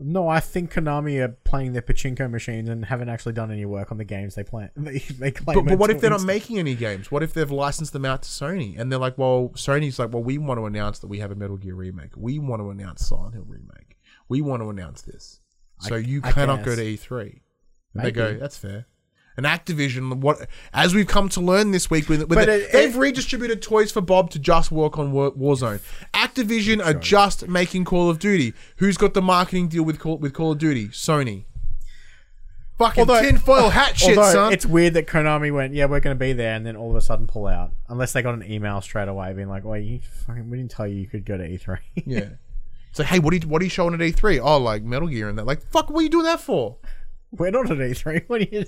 No, I think Konami are playing their pachinko machines and haven't actually done any work on the games they plan. They, they claim. But, but what if they're not making any games? What if they've licensed them out to Sony and they're like, well, Sony's like, well, we want to announce that we have a Metal Gear remake. We want to announce Silent Hill remake. We want to announce this. So I, you I cannot guess. Go to E three. And they go, that's fair. And Activision, what as we've come to learn this week, with, with it, they've it, redistributed toys for Bob to just work on War, Warzone. Activision sorry. are just making Call of Duty. Who's got the marketing deal with Call, with Call of Duty? Sony. Fucking tinfoil hat shit, son. It's weird that Konami went, yeah, we're going to be there, and then all of a sudden pull out. Unless they got an email straight away being like, oh, you fucking, we didn't tell you you could go to E three. Yeah. So, hey, what are, you, what are you showing at E three? Oh, like Metal Gear and that. Like, fuck, what are you doing that for? We're not at E three. What do you?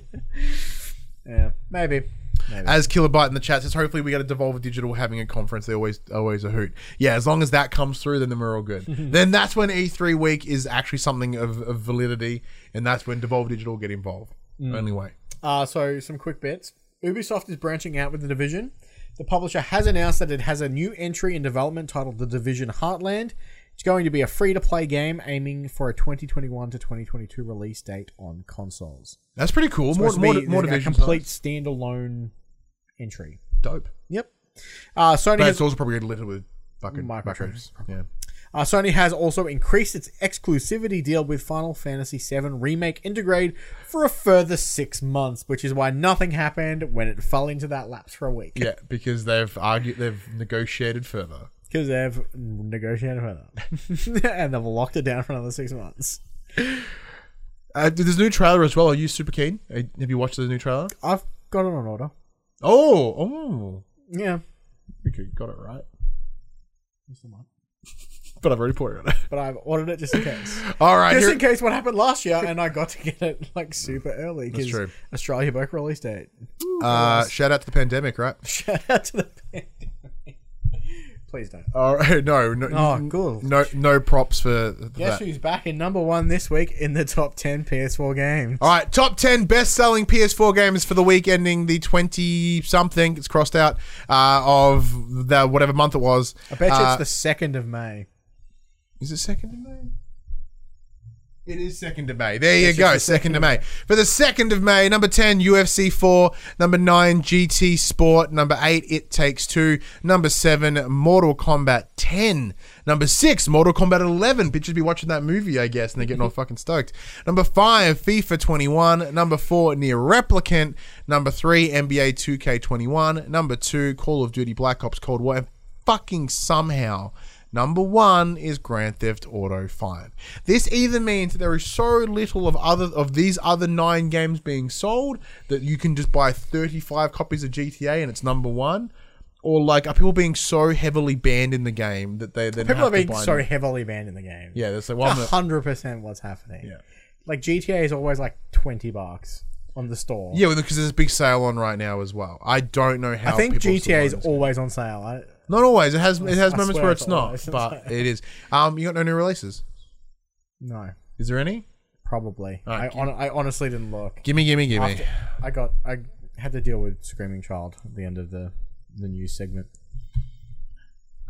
Yeah, maybe. maybe. As Kilobyte in the chat says, hopefully we got a Devolver Digital having a conference. They're always always a hoot. Yeah, as long as that comes through, then we're all good. Then that's when E three week is actually something of, of validity, and that's when Devolver Digital get involved. Mm. Only way. Uh, so some quick bits. Ubisoft is branching out with The Division. The publisher has announced that it has a new entry in development titled The Division Heartland. It's going to be a free-to-play game aiming for a twenty twenty-one to twenty twenty-two release date on consoles. That's pretty cool. It's more to be, more, more a complete standalone entry. Dope. Yep. Uh, Sony but it's has, also probably littered with fucking microtransactions. Yeah. Uh, Sony has also increased its exclusivity deal with Final Fantasy seven Remake Integrate for a further six months, which is why nothing happened when it fell into that lapse for a week. Yeah, because they've argued, they've negotiated further. Because they've negotiated further. And they've locked it down for another six months. Uh, there's a new trailer as well. Are you super keen? Have you watched the new trailer? I've got it on order. Oh! Oh! Yeah. Okay, got it right. But I've already poured it on it. But I've ordered it just in case. All right. Just in case what happened last year and I got to get it like super early. That's true. Australia broke release date. Ooh, uh, nice. Shout out to the pandemic, right? Shout out to the pandemic. Please don't. All right, no, no, oh, cool. no, no props for, for Guess that. Who's back in number one this week in the top ten P S four games? All right, top ten best-selling P S four games for the week ending the twenty-something. It's crossed out uh, of the whatever month it was. I bet you uh, it's the second of May. Is it second of May? It is second of May. There you go, second of May. For the second of May, number ten, U F C four. Number nine, G T Sport. Number eight, It Takes Two. Number seven, Mortal Kombat ten. Number six, Mortal Kombat eleven. Bitches be watching that movie, I guess, and they're getting all fucking stoked. Number five, FIFA twenty-one. Number four, Nier Replicant. Number three, N B A two K twenty-one. Number two, Call of Duty Black Ops Cold War. And fucking somehow Number one is Grand Theft Auto Five. This either means that there is so little of other of these other nine games being sold that you can just buy thirty-five copies of G T A and it's number one, or like are people being so heavily banned in the game that they then people have are being to buy so them? heavily banned in the game? Yeah, that's like one hundred percent what's happening. Yeah, like G T A is always like twenty bucks on the store. Yeah, because there's a big sale on right now as well. I don't know how. I think G T A is always on sale. I, Not always. It has it has I moments where it's, it's not, but it is. Um, you got no new releases? No. Is there any? Probably. Right, I on, I honestly didn't look. Gimme, gimme, gimme. After, I got. I had to deal with Screaming Child at the end of the the news segment.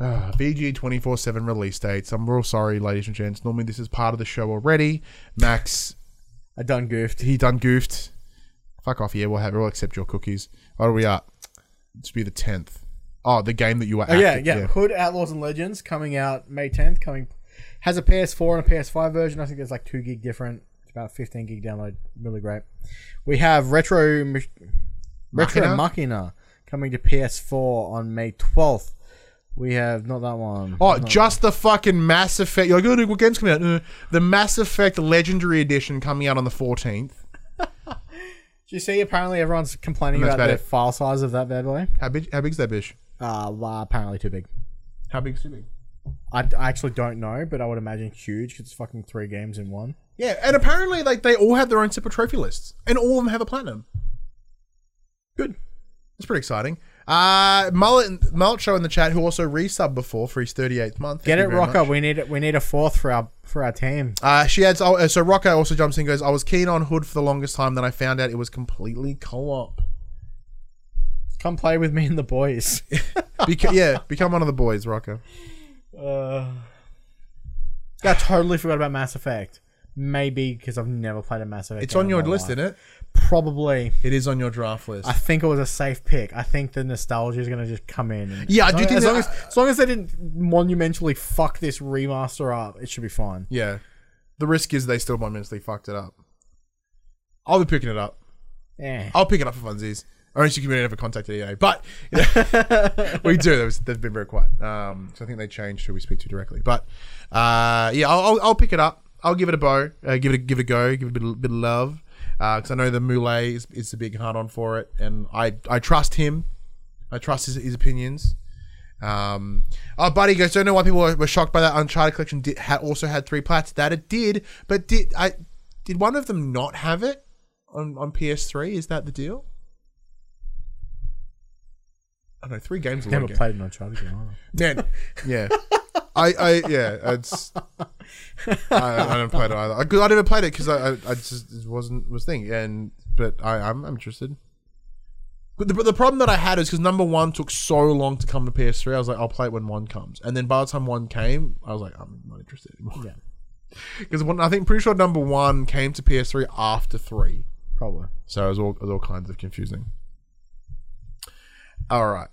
Uh, V G twenty-four seven release dates. I'm real sorry, ladies and gents. Normally this is part of the show already. Max, I done goofed. He done goofed. Fuck off. Yeah, we'll have. We'll accept your cookies. What are we at? It's be the tenth. Oh, the game that you were at. Oh, yeah, yeah, yeah. Hood Outlaws and Legends coming out May tenth. Coming has a P S four and a P S five version. I think there's like two gig different. It's about fifteen gig download. Really great. We have Retro Machina? Retro Machina coming to P S four on May twelfth. We have not that one. Oh, not just the fucking Mass Effect. You're like, oh, what game's coming out? No, the Mass Effect Legendary Edition coming out on the fourteenth. Do you see? Apparently, everyone's complaining about, about the it. file size of that bad boy. How big? How big's that bitch? Uh, well, apparently too big. How big's too big? I, I actually don't know, but I would imagine huge because it's fucking three games in one. Yeah, and apparently like they all have their own separate trophy lists, and all of them have a platinum. Good, that's pretty exciting. Uh, Mullet Mullet Show in the chat, who also resubbed before for his thirty-eighth month. Get it, Rocco. We need it. We need a fourth for our for our team. Uh, she adds. Oh, so Rocco also jumps in and goes, "I was keen on Hood for the longest time, then I found out it was completely co-op." Come play with me and the boys. Beca yeah, become one of the boys, Rocco. Uh, I totally forgot about Mass Effect. Maybe because I've never played a Mass Effect. It's on your list, isn't it? Probably. It is on your draft list. I think it was a safe pick. I think the nostalgia is going to just come in. And yeah, I do think as long as, as long as they didn't monumentally fuck this remaster up, it should be fine. Yeah. The risk is they still monumentally fucked it up. I'll be picking it up. Yeah. I'll pick it up for funsies. Unless you can never contact E A, but you know, we do. Was, they've been very quiet. Um, so I think they changed who we speak to directly. But uh, yeah, I'll, I'll, I'll pick it up. I'll give it a bow. Uh, give it a, give it a go. Give it a bit of, bit of love because uh, I know the Moulay is, is a big hard on for it, and I I trust him. I trust his, his opinions. Um, oh, buddy goes. Don't know why people were shocked by that. Uncharted collection did, had also had three plats. That it did, but did I did one of them not have it on on P S three? Is that the deal? I don't know, three games. I've never played an Uncharted game. Man, yeah, I, I, yeah, it's. I, I don't play it either. I, I never played it because I, I, I just it wasn't was thing. And but I, I'm, I'm interested. But the, but the problem that I had is because number one took so long to come to P S three. I was like, I'll play it when one comes. And then by the time one came, I was like, I'm not interested anymore. Yeah, because I think pretty sure number one came to P S three after three. Probably. So it was all it was all kinds of confusing. All right.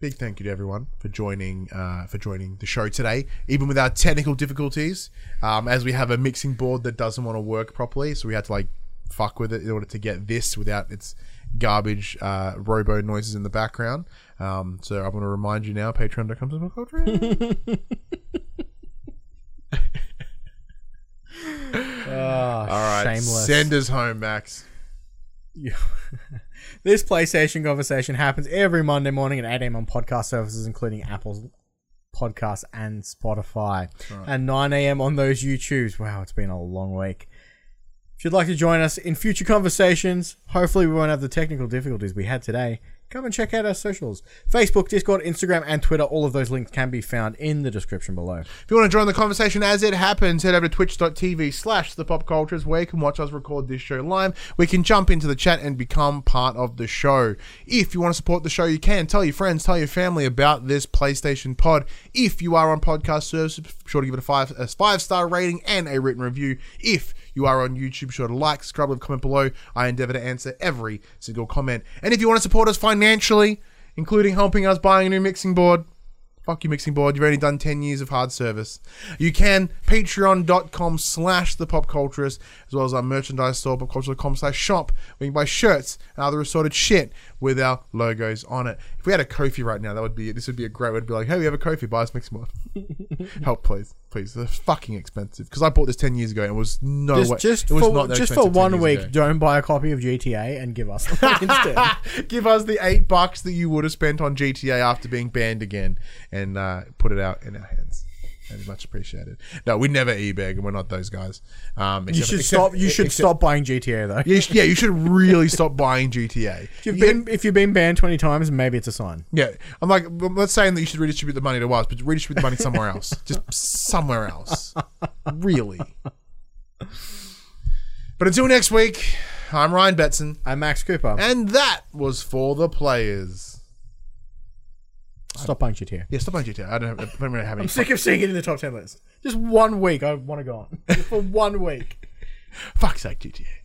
Big thank you to everyone for joining uh, for joining the show today, even with our technical difficulties, um, as we have a mixing board that doesn't want to work properly, so we had to like fuck with it in order to get this without its garbage uh, robo noises in the background. Um, so I'm going to remind you now, patreon dot com. Oh, all right, shameless. Send us home, Max. This PlayStation conversation happens every Monday morning at eight A M on podcast services, including Apple's podcasts and Spotify, right. And nine A M on those YouTubes. Wow, it's been a long week. If you'd like to join us in future conversations, hopefully we won't have the technical difficulties we had today, come and check out our socials. Facebook, Discord, Instagram, and Twitter. All of those links can be found in the description below. If you want to join the conversation as it happens, head over to twitch dot T V slash the pop cultures where you can watch us record this show live. We can jump into the chat and become part of the show. If you want to support the show, you can. Tell your friends, tell your family about this PlayStation pod. If you are on podcast service, be sure to give it a five, a five-star rating and a written review. If you are on YouTube, be sure to like, subscribe, leave a comment below. I endeavor to answer every single comment. And if you want to support us financially, including helping us buying a new mixing board, Fuck you, mixing board. You've only done ten years of hard service. You can patreon.com slash the pop culturist, as well as our merchandise store, popculturist.com slash shop, where you can buy shirts and other assorted shit with our logos on it. If we had a Ko-fi right now, that would be this would be a great way to be like, hey, we have a Ko-fi, buy us mixing board. Help, please. Please. They're fucking expensive. Because I bought this ten years ago and it was no just, way. Just it was for, not that just for one week, ago. Don't buy a copy of G T A and give us the instead. Give us the eight bucks that you would have spent on G T A after being banned again. And uh, put it out in our hands. That is much appreciated. No, we never e-bag, and we're not those guys. Um, except, you should except, stop. You should except, stop buying G T A though. Yeah, yeah, you should really stop buying G T A. If you've, you been, get, if you've been banned twenty times, maybe it's a sign. Yeah, I'm like, I'm not saying that you should redistribute the money to us, but redistribute the money somewhere else. Just somewhere else, really. But until next week, I'm Ryan Betson. I'm Max Cooper, and that was For the Players. Stop buying G T A. Yeah, stop buying G T A. I don't have, I don't have any. I'm sick of seeing it in the top ten list. Just one week, I want to go on. Just for one week. Fuck's sake, G T A.